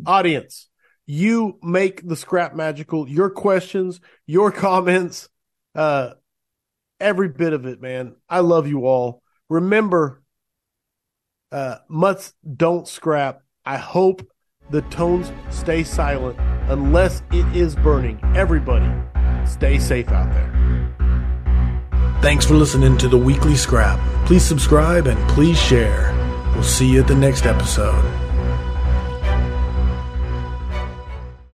Audience, you make the scrap magical. Your questions, your comments, every bit of it, man. I love you all. Remember, mutts don't scrap. I hope the tones stay silent unless it is burning. Everybody, stay safe out there. Thanks for listening to The Weekly Scrap. Please subscribe and please share. We'll see you at the next episode.